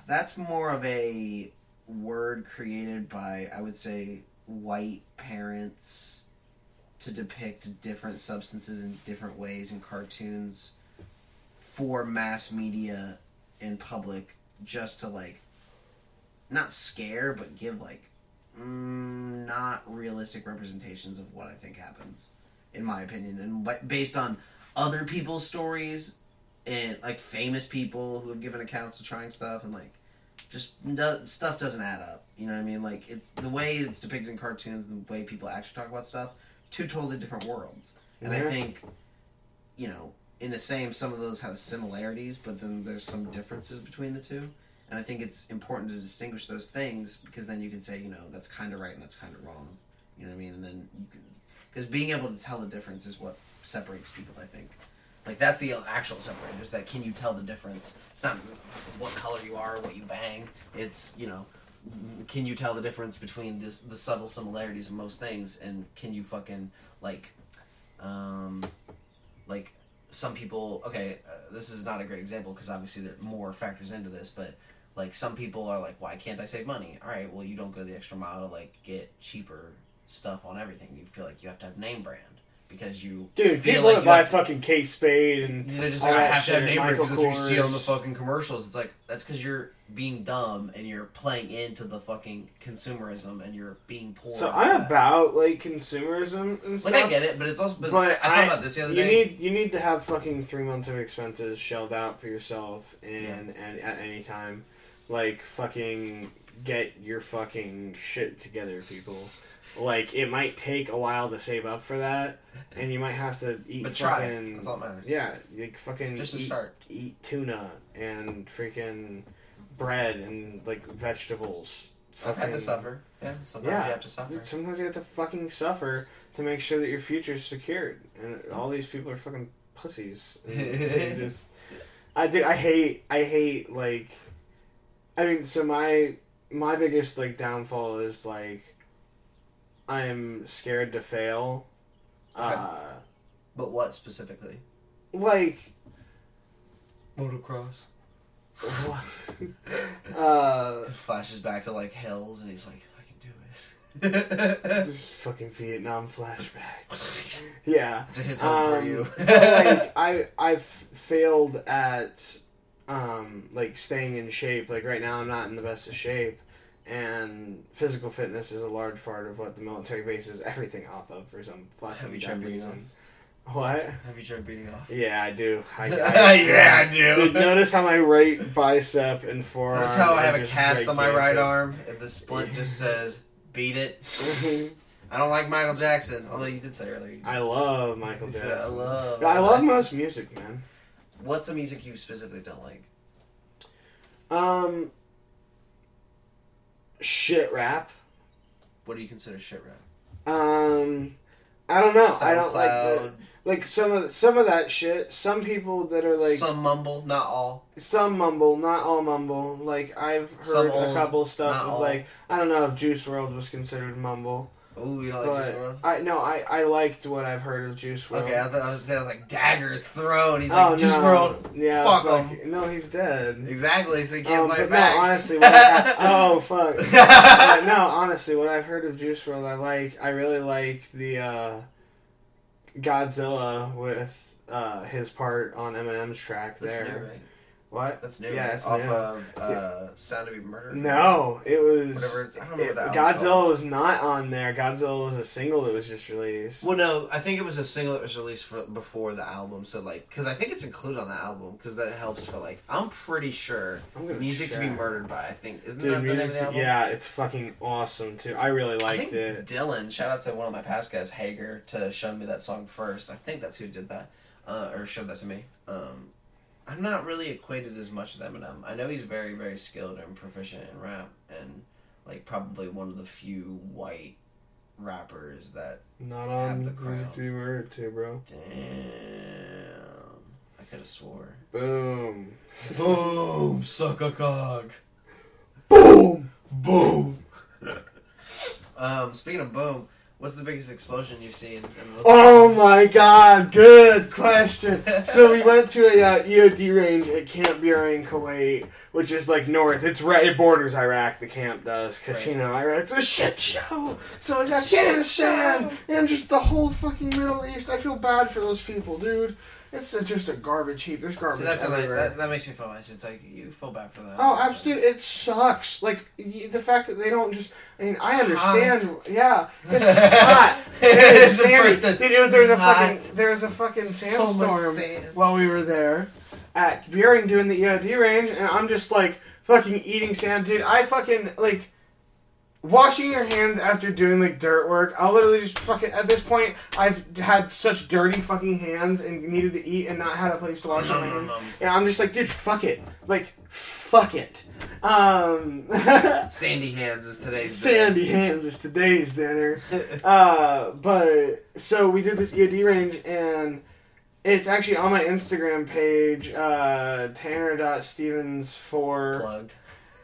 That's more of a word created by, I would say, white parents to depict different substances in different ways in cartoons for mass media and public, just to, like, not scare, but give, like, mm, not realistic representations of what I think happens, in my opinion. And based on other people's stories and, like, famous people who have given accounts to trying stuff, and, like, just do- stuff doesn't add up. You know what I mean? Like, it's the way it's depicted in cartoons and the way people actually talk about stuff, two totally different worlds. And I think, you know, in the same, some of those have similarities, but then there's some differences between the two. And I think it's important to distinguish those things, because then you can say, you know, that's kind of right and that's kind of wrong. You know what I mean? And then you can... Because being able to tell the difference is what separates people, I think. Like, that's the actual separator, is that can you tell the difference? It's not what color you are or what you bang. It's, you know, can you tell the difference between this the subtle similarities of most things, and can you fucking, like, um, like, some people... Okay, uh, this is not a great example, because obviously there are more factors into this, but... Like, some people are like, why can't I save money? All right, well, you don't go the extra mile to, like, get cheaper stuff on everything. You feel like you have to have name brand because you Dude, feel people like that buy fucking Kate Spade and they're just like, I have to have name brand because that's what you see on the fucking commercials. It's like, that's because you're being dumb and you're playing into the fucking consumerism and you're being poor. So I'm about, like, consumerism and stuff. Like, I get it, but it's also... But, but I thought I, about this the other you day. Need, you need to have fucking three months of expenses shelled out for yourself and, yeah. and at any time. Like, fucking get your fucking shit together, people. Like, it might take a while to save up for that, and you might have to eat but try fucking... It. That's all that matters. Yeah, like, fucking Just to eat, start. eat tuna and freaking bread and, like, vegetables. Fucking... I've had to suffer. Yeah, sometimes yeah, you have to suffer. Sometimes you have to fucking suffer to make sure that your future's secured. And all these people are fucking pussies. They just... I, dude, I hate... I hate, like... I mean, so my my biggest, like, downfall is, like, I'm scared to fail. Okay. Uh, but what specifically? Like... Motocross. uh, Flashes back to, like, hills, and he's like, I can do it. Just fucking Vietnam flashback. Yeah. It's a hit song um, for you. Like, I, I've failed at... Um, like, staying in shape. Like, right now I'm not in the best of shape, and physical fitness is a large part of what the military bases everything off of for some fucking dumb reason. What? Have you tried beating off? Yeah, I do. I, I, yeah, I do. Dude, notice how my right bicep and forearm... Notice how I have a cast on my right arm, and the splint just says, beat it. I don't like Michael Jackson, although you did say earlier. I love Michael Jackson. I love... I love most music, man. What's a music you specifically don't like? Um, shit rap. What do you consider shit rap? Um, I don't know. SoundCloud. I don't like the, like some of some of that shit. Some people that are like some mumble, not all. Some mumble, not all mumble. Like, I've heard some old, a couple stuff of, like, I don't know if Juice world was considered mumble. Oh, you don't like Juice world? I no, I, I liked what I've heard of Juice world. Okay, I thought I was saying I was like daggers thrown. He's like, oh, Juice no. world, yeah, fuck him. Like, no, he's dead. Exactly, so he can't um, play but back. No, honestly, what I, oh fuck. But no, honestly, what I've heard of Juice world, I like. I really like the uh, Godzilla with uh, his part on Eminem's track that's there. New, right? What? That's new. Yeah, that's off new. of uh, Sound to Be Murdered. No, it was... Whatever it's, I don't know what that was Godzilla called. was not on there. Godzilla was a single that was just released. Well, no, I think it was a single that was released for, before the album. So, like, because I think it's included on the album, because that helps for, like, I'm pretty sure I'm Music check. to Be Murdered By, I think. Isn't Dude, that the name of the album? Yeah, it's fucking awesome, too. I really liked I think it. Dylan, shout out to one of my past guys, Hager, to show me that song first. I think that's who did that. Uh, or showed that to me. Um... I'm not really acquainted as much with Eminem. I know he's very, very skilled and proficient in rap, and, like, probably one of the few white rappers that not have the crown. Not on Music to Be Murdered too, bro. Damn. I could have swore. Boom. Boom, suck a cock. Boom. Boom. um, speaking of boom, What's the biggest explosion you've seen? Oh my god, good question. So we went to a uh, E O D range at Camp Bure in Kuwait, which is like north. It's right, it borders Iraq, the camp does, because, right. you know, Iraq's a shit show. So it's Afghanistan and just the whole fucking Middle East. I feel bad for those people, dude. It's just a garbage heap. There's garbage so that's everywhere. Like, that, that makes me feel nice. It's like, you feel bad for them. Oh, absolutely. It sucks. Like, the fact that they don't just... I mean, I understand. Hot. Yeah. It's hot. It is sandy. Dude, it was, there was a fucking, there was a fucking sandstorm so sand. while we were there at Bering doing the E O D range, and I'm just, like, fucking eating sand. Dude, I fucking, like... Washing your hands after doing, like, dirt work, I'll literally just fucking... At this point, I've had such dirty fucking hands and needed to eat and not had a place to wash no, my no, hands. No. And I'm just like, dude, fuck it. Like, fuck it. Um, Sandy hands is today's dinner. Sandy hands is today's dinner. uh, but, so we did this E O D range, and it's actually on my Instagram page, uh, Tanner.Stevens for... Plugged.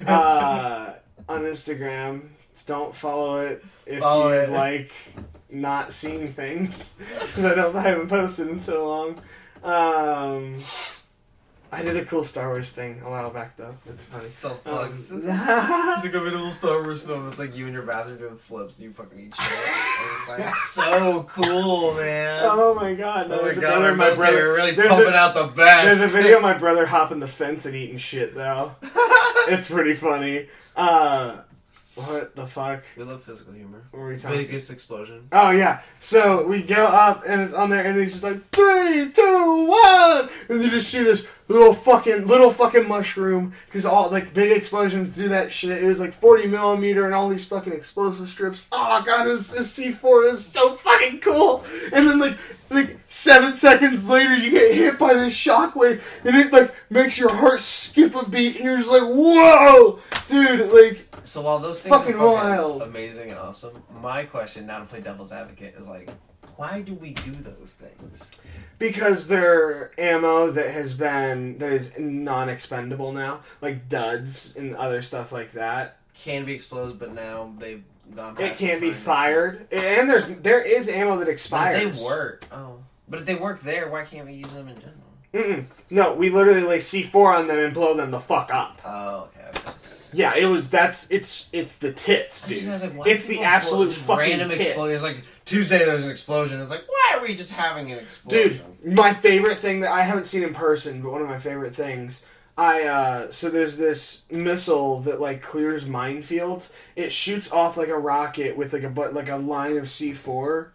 uh, on Instagram... Don't follow it if follow you it. like not seeing things. Because I don't, I haven't posted in so long. Um, I did a cool Star Wars thing a while back though. It's funny. Self plugs. Um, it's like a little Star Wars film. It's like you in your bathroom doing flips and you fucking eat shit. And it's like so cool, man. Oh my god! No, oh my god! Brother, my brother you're really pumping a, out the best. There's a video of my brother hopping the fence and eating shit though. It's pretty funny. Uh... What the fuck? We love physical humor. What were we talking about? Biggest explosion. Oh, yeah. So we go up, and it's on there, and he's just like, three, two, one! And you just see this little fucking, little fucking mushroom, because all, like, big explosions do that shit. It was like forty millimeter and all these fucking explosive strips. Oh, God, it was, this C four is so fucking cool! And then, like, like, seven seconds later, you get hit by this shockwave, and it, like, makes your heart skip a beat, and you're just like, whoa! Dude, like... So while those things fucking are fucking wild. amazing and awesome, my question, now to play devil's advocate, is like, why do we do those things? Because they're ammo that has been, that is non-expendable now, like duds and other stuff like that. Can be exploded, but now they've gone past. It can be fired, and there's there is ammo that expires. But if they work, oh, but if they work there, why can't we use them in general? Mm-mm. No, we literally lay C four on them and blow them the fuck up. Oh, okay. okay. Yeah, it was, that's, it's, it's the tits, dude. Just, like, it's the absolute fucking random tits. Explosions. Like, Tuesday there's an explosion. It's like, why are we just having an explosion? Dude, my favorite thing that I haven't seen in person, but one of my favorite things, I, uh, so there's this missile that, like, clears minefields. It shoots off, like, a rocket with, like, a, like, a line of C four.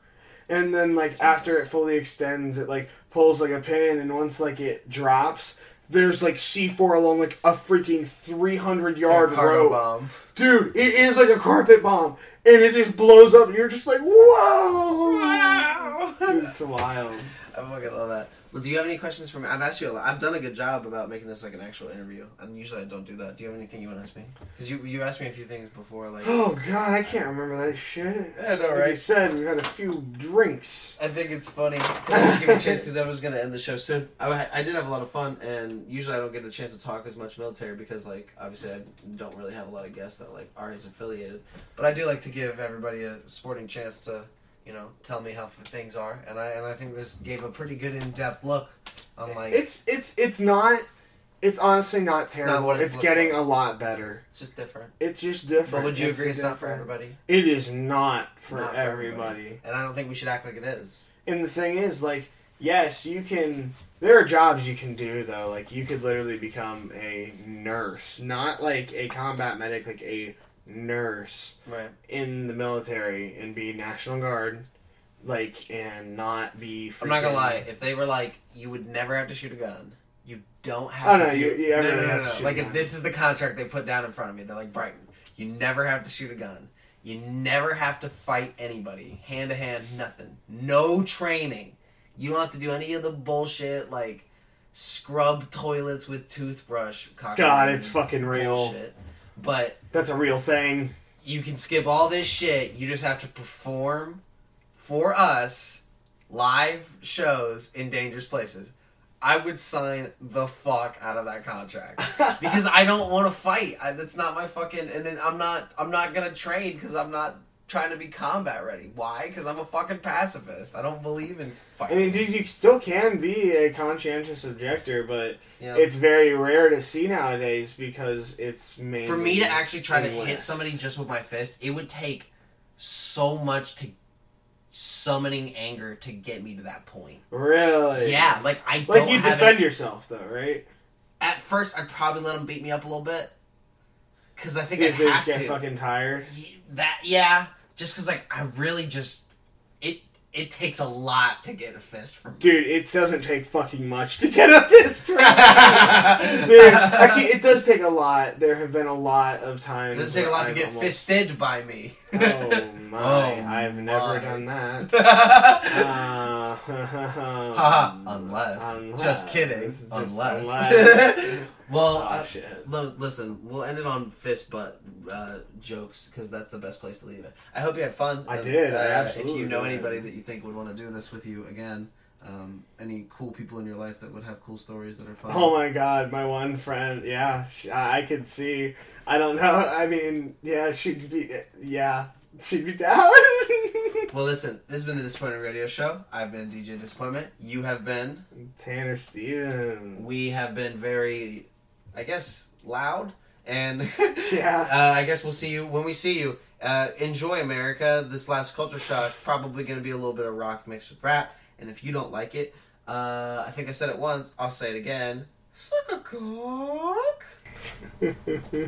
And then, like, Jesus. After it fully extends, it, like, pulls, like, a pin, and once, like, it drops... There's, like, C four along, like, a freaking three hundred yard rope. Bomb. Dude, it is like a carpet bomb. And it just blows up, and you're just like, whoa! Wow! Dude, it's wild. I fucking love that. Well, do you have any questions for me? I've asked you a lot. I've done a good job about making this, like, an actual interview. And usually I don't do that. Do you have anything you want to ask me? Because you, you asked me a few things before, like... Oh, God, I can't remember that shit. I know, right? Like you said, we had a few drinks. I think it's funny. Just give me a chance, because I was going to end the show soon. I, I did have a lot of fun, and usually I don't get a chance to talk as much military, because, like, obviously I don't really have a lot of guests that, like, aren't as affiliated. But I do like to give everybody a sporting chance to... You know, tell me how things are, and I and I think this gave a pretty good in-depth look on like it's it's it's not it's honestly not terrible. It's, not what it's, it's getting like. a lot better. It's just different. It's just different. But would you it's agree it's different. not for everybody? It is not for, not for everybody. everybody, and I don't think we should act like it is. And the thing is, like, yes, you can. There are jobs you can do though. Like you could literally become a nurse, not like a combat medic, like a. nurse right. in the military and be National Guard, like, and not be freaking... I'm not gonna lie, if they were like, you would never have to shoot a gun, you don't have oh, to no, do... You, you no, no, no, no, no. Like, if this is the contract they put down in front of me, they're like, Brighton, you never have to shoot a gun. You never have to fight anybody. Hand-to-hand, nothing. No training. You don't have to do any of the bullshit, like, scrub toilets with toothbrush. God, it's fucking real. But... That's a real thing. You can skip all this shit. You just have to perform for us live shows in dangerous places. I would sign the fuck out of that contract because I don't want to fight. I, that's not my fucking. And then I'm not. I'm not gonna train because I'm not trying to be combat ready. Why? Because I'm a fucking pacifist. I don't believe in fighting. I mean, dude, you still can be a conscientious objector, but yep. it's very rare to see nowadays because it's mainly... For me to actually try to hit somebody just with my fist, it would take so much to... summoning anger to get me to that point. Really? Yeah, like I don't like you have defend it. Yourself though, right? At first, I'd probably let them beat me up a little bit because I think See I'd if they have just get to. Fucking tired. That yeah, just because like I really just it it takes a lot to get a fist from me. Dude, it doesn't take fucking much to get a fist from me. Dude, actually, it does take a lot. There have been a lot of times. It does take a lot I've to get almost... fisted by me. Oh. My, oh, I've never my. done that. uh, um, unless. unless. Just kidding. Just unless. unless. Well, oh, uh, shit. L- listen, we'll end it on fist butt uh, jokes because that's the best place to leave it. I hope you had fun. I uh, did. Uh, I absolutely If you know did. anybody that you think would want to do this with you again, um, any cool people in your life that would have cool stories that are fun. Oh my God, my one friend. Yeah, she, I could see. I don't know. I mean, yeah, she'd be. Yeah. She'd be down. Well, listen, this has been the Disappointment Radio Show. I've been D J Disappointment. You have been... Tanner Stevens. We have been very, I guess, loud. And yeah. uh, I guess we'll see you when we see you. Uh, enjoy, America. This last culture shock, probably going to be a little bit of rock mixed with rap. And if you don't like it, uh, I think I said it once. I'll say it again. Suck a cock.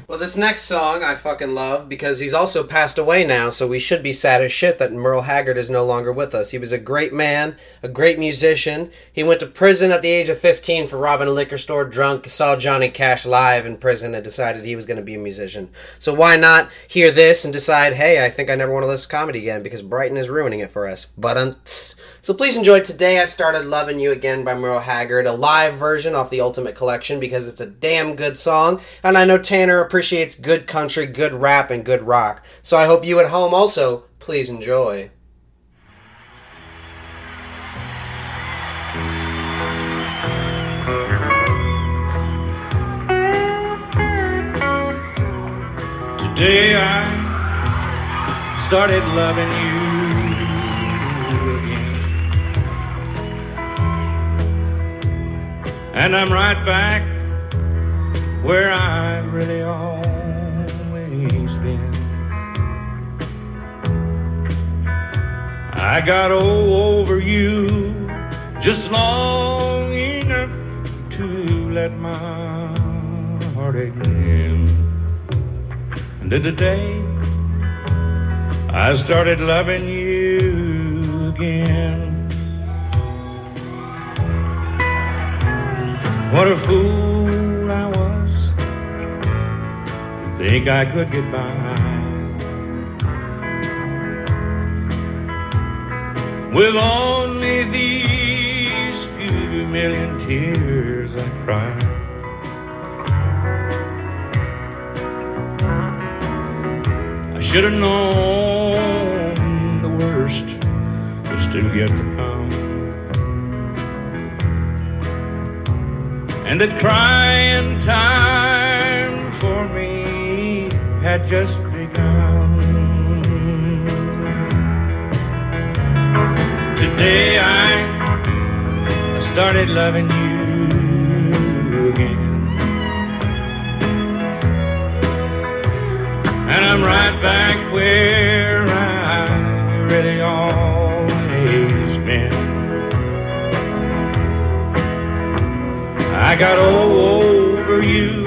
Well, this next song I fucking love because he's also passed away now, so we should be sad as shit that Merle Haggard is no longer with us. He was a great man, a great musician. He went to prison at the age of fifteen for robbing a liquor store drunk, saw Johnny Cash live in prison and decided he was going to be a musician. So why not hear this and decide, hey, I think I never want to listen to comedy again because Brighton is ruining it for us. But um, so please enjoy Today I Started Loving You Again by Merle Haggard, a live version off the Ultimate Collection because it's a damn good song. And I know Tanner appreciates good country, good rap, and good rock. So I hope you at home also please enjoy. Today I started loving you again. And I'm right back where I've really always been. I got over you just long enough to let my heart again. And then today I started loving you again. What a fool I was, think I could get by. With only these few million tears I cried. I should have known the worst was still yet to come. And that crying time for me had just begun. Today I started loving you again. And I'm right back where I really always been. I got over you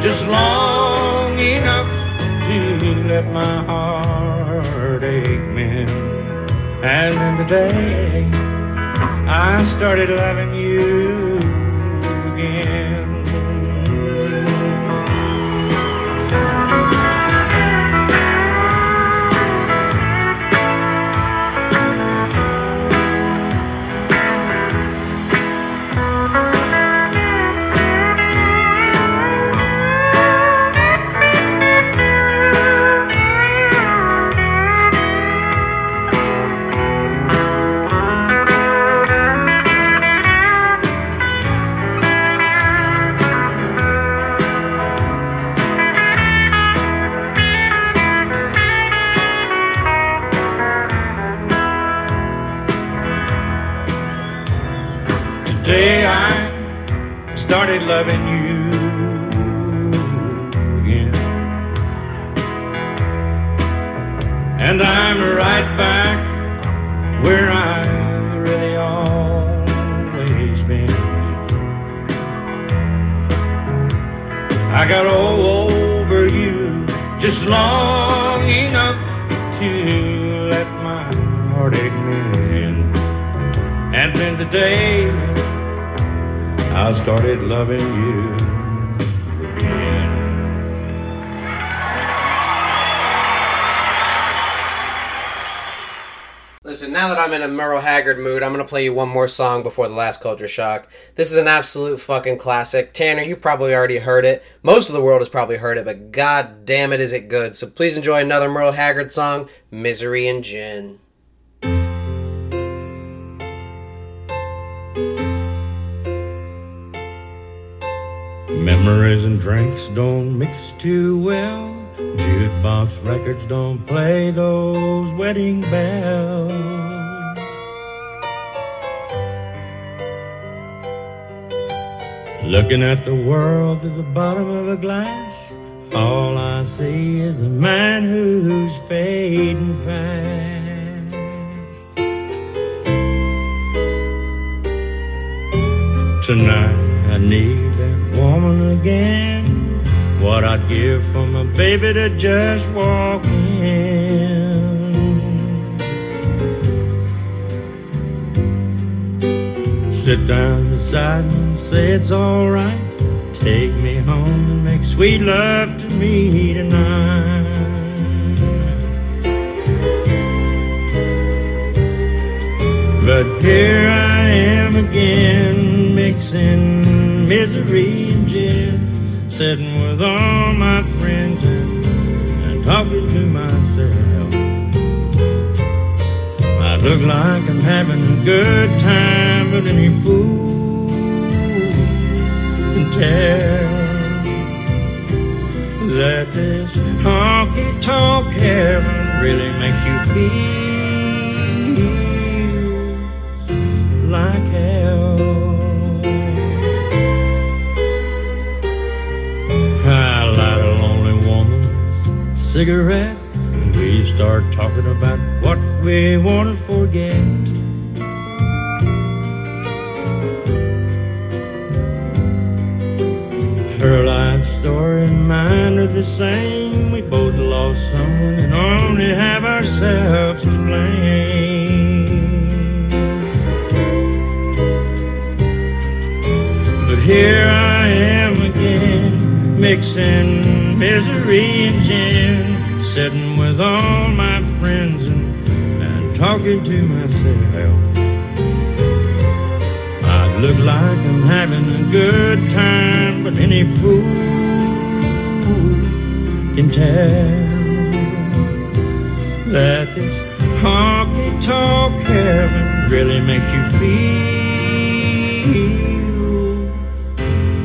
just long enough to let my heartache mend. And then today I started loving you again. day I started loving you again. And I'm right back where I've really always been. I got all over you just long enough to let my heartache in. And then today I started loving you again. Listen, now that I'm in a Merle Haggard mood, I'm going to play you one more song before the last culture shock. This is an absolute fucking classic. Tanner, you probably already heard it. Most of the world has probably heard it, but god damn it is it good. So please enjoy another Merle Haggard song, Misery and Gin. Memories and drinks don't mix too well. Jukebox records don't play those wedding bells. Looking at the world through the bottom of a glass, all I see is a man who's fading fast. Tonight I need that woman again. What I'd give for my baby to just walk in. Sit down beside me, say it's alright. Take me home and make sweet love to me tonight. But here I am again, mixing misery and gin, sitting with all my friends and, and talking to myself. I look like I'm having a good time, but any fool can tell that this honky-tonk heaven really makes you feel like hell. I light a lonely woman's cigarette, and we start talking about what we want to forget. Her life story and mine are the same. We both lost someone and only have ourselves to blame. Here I am again, mixing misery and gin, sitting with all my friends and, and talking to myself. I look like I'm having a good time, but any fool can tell that this honky-tonk heaven really makes you feel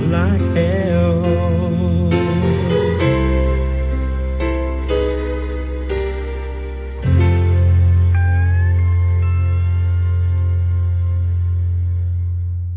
like hell.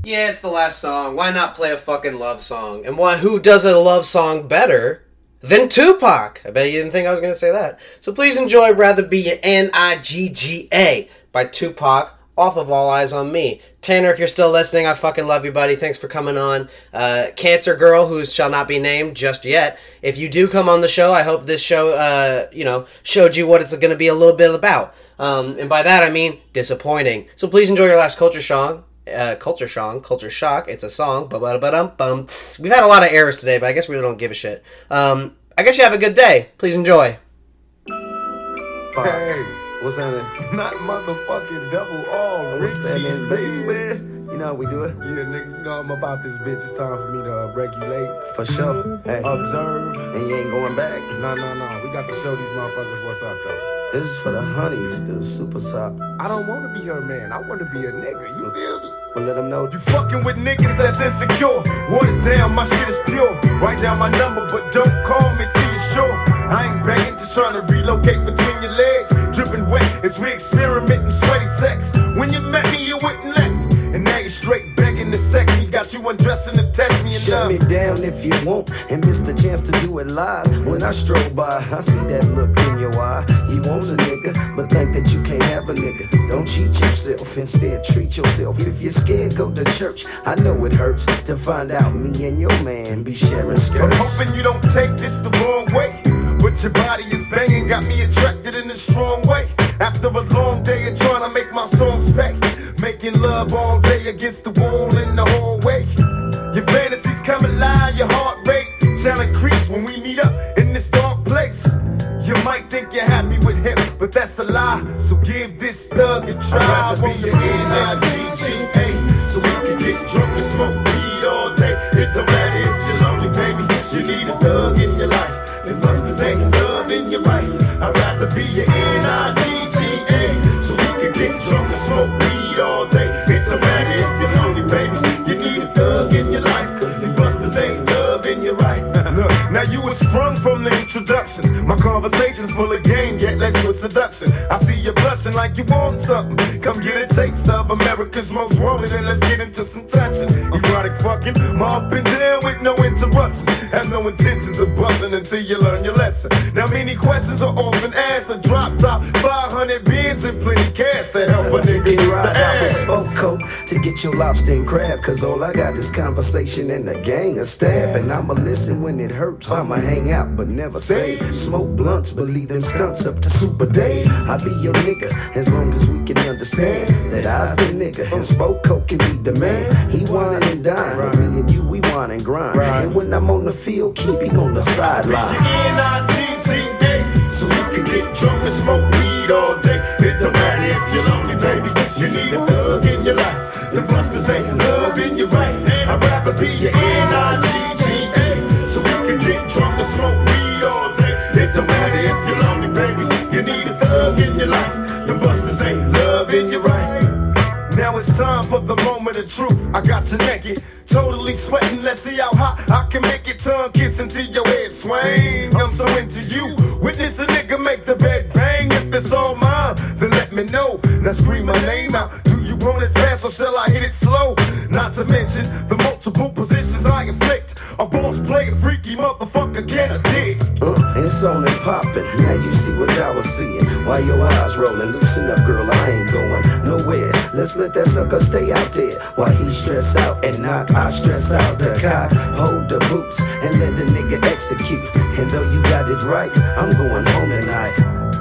Yeah, it's the last song. Why not play a fucking love song? And why? Who does a love song better than Tupac? I bet you didn't think I was going to say that. So please enjoy Rather Be Your N I G G A by Tupac off of All Eyes on Me. Tanner, if you're still listening, I fucking love you, buddy. Thanks for coming on. Uh, Cancer Girl, who shall not be named just yet. If you do come on the show, I hope this show, uh, you know, showed you what it's going to be a little bit about. Um, and by that, I mean disappointing. So please enjoy your last culture song. Uh, culture song, culture shock. It's a song. We've had a lot of errors today, but I guess we don't give a shit. Um, I guess you have a good day. Please enjoy. Hey. What's happening? Not motherfucking double R, Richie, baby. You know how we do it. Yeah, nigga, you know I'm about this bitch. It's time for me to uh, regulate. For sure. Hey. Observe. And you ain't going back. No, no, no. We got to show these motherfuckers what's up, though. This is for the honeys, the super sop. I don't want to be her man. I want to be a nigga. You feel me? Well, let them know. You fucking with niggas that's insecure. Water down, my shit is pure. Write down my number, but don't call me till you're sure. I ain't begging, just trying to relocate between your legs. Dripping wet as we experimenting sweaty sex. When you met me, you wouldn't let me. And now you're straight begging to everyone dressing to test me. Shut me down if you won't and miss the chance to do it live. When I stroll by, I see that look in your eye. You want a nigga, but think that you can't have a nigga. Don't cheat yourself, instead treat yourself. If you're scared, go to church. I know it hurts to find out me and your man be sharing skirts. I'm hoping you don't take this the wrong way, but your body is banging, got me attracted in a strong way. After a long day of trying to make my songs back, making love all day against the wall in the hallway. Your fantasies come alive, your heart rate shall increase when we meet up in this dark place. You might think you're happy with him, but that's a lie, so give this thug a try. I'd rather be your N I G G A, so we can get drunk and smoke weed all day. It don't matter if you're lonely, baby, you need a thug in your life. This mustard's ain't love in your right. I'd rather be your N I G G A, so we can get drunk and smoke weed all day. It don't matter if you're lonely, baby, you need a thug in your life. Cause these busters ain't love in your right. Look, now you was sprung from the introductions. My conversation's full of game, yet let's with seduction. I see you blushing like you want something. Come get a taste of America's most wanted, and let's get into some touching. Erotic fucking, up and down with no interruptions. Have no intentions of busting until you learn your lesson. Now many questions are often asked. A drop top, five hundred beans and plenty cash to help a nigga get the ass. Smoke coke to get your lobster and crab, cause all I got is conversation and a gang of stab. And I'ma listen when it hurts, I'ma hang out but never say. Smoke blunts, believe in stunts up to Super Dave. I'll be your nigga as long as we can understand that I's the nigga and smoke coke can be the man. He whining and dying, but me and you we whine and grind. And when I'm on the field, keep him on the sideline. N I G G A, so you can get drunk and smoke weed all day. It don't matter if you're lonely, baby, you need a thug in your life. If busters ain't love in your right, I'd rather be your N I G G A, so we can get drunk and smoke weed all day. It don't matter if you're lonely, baby, you need a thug in your life. Them busters ain't love in your right. Now it's time for the moment of truth. I got you naked, totally sweating. Let's see how hot I can make it. Tongue kissing to your head swing. I'm so into you. Witness a nigga make the bed bang. If it's all mine, then let me know. Now scream my name out. Do you want it fast or shall I hit it slow? Not to mention the multiple positions I inflict. A boss player, freaky motherfucker, get a dick. Uh, it's on and popping. Now you see what I was seeing. While your eyes rolling, loosen up, girl. I ain't going nowhere. Let's let Let that sucker stay out there while he stress out and knock. I stress out the cock, hold the boots, and let the nigga execute. And though you got it right, I'm going home tonight.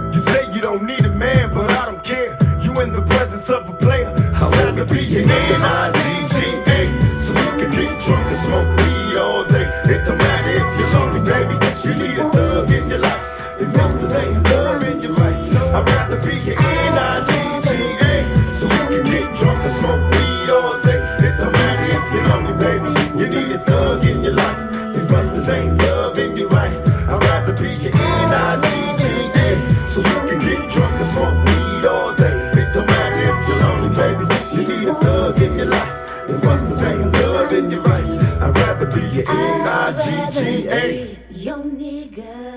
You say you don't need a man, but I don't care. You in the presence of a player. I want to be an N I G G A, so you can get drunk and smoke weed all day. It don't matter if you're lonely, baby, you need a thug in your life. These monsters ain't love in your right. So I'd rather be an N I G G A, so you can get drunk and smoke weed all day. It's a matter if you're lonely, baby, you need a thug in your life. These busters ain't love in your right. I'd rather be your N I G G A, so you can get drunk and smoke weed all day. It don't matter if you're lonely, baby, you need a thug in your life. These busters ain't love in your right. I'd rather be your N I G G A. Yo nigga.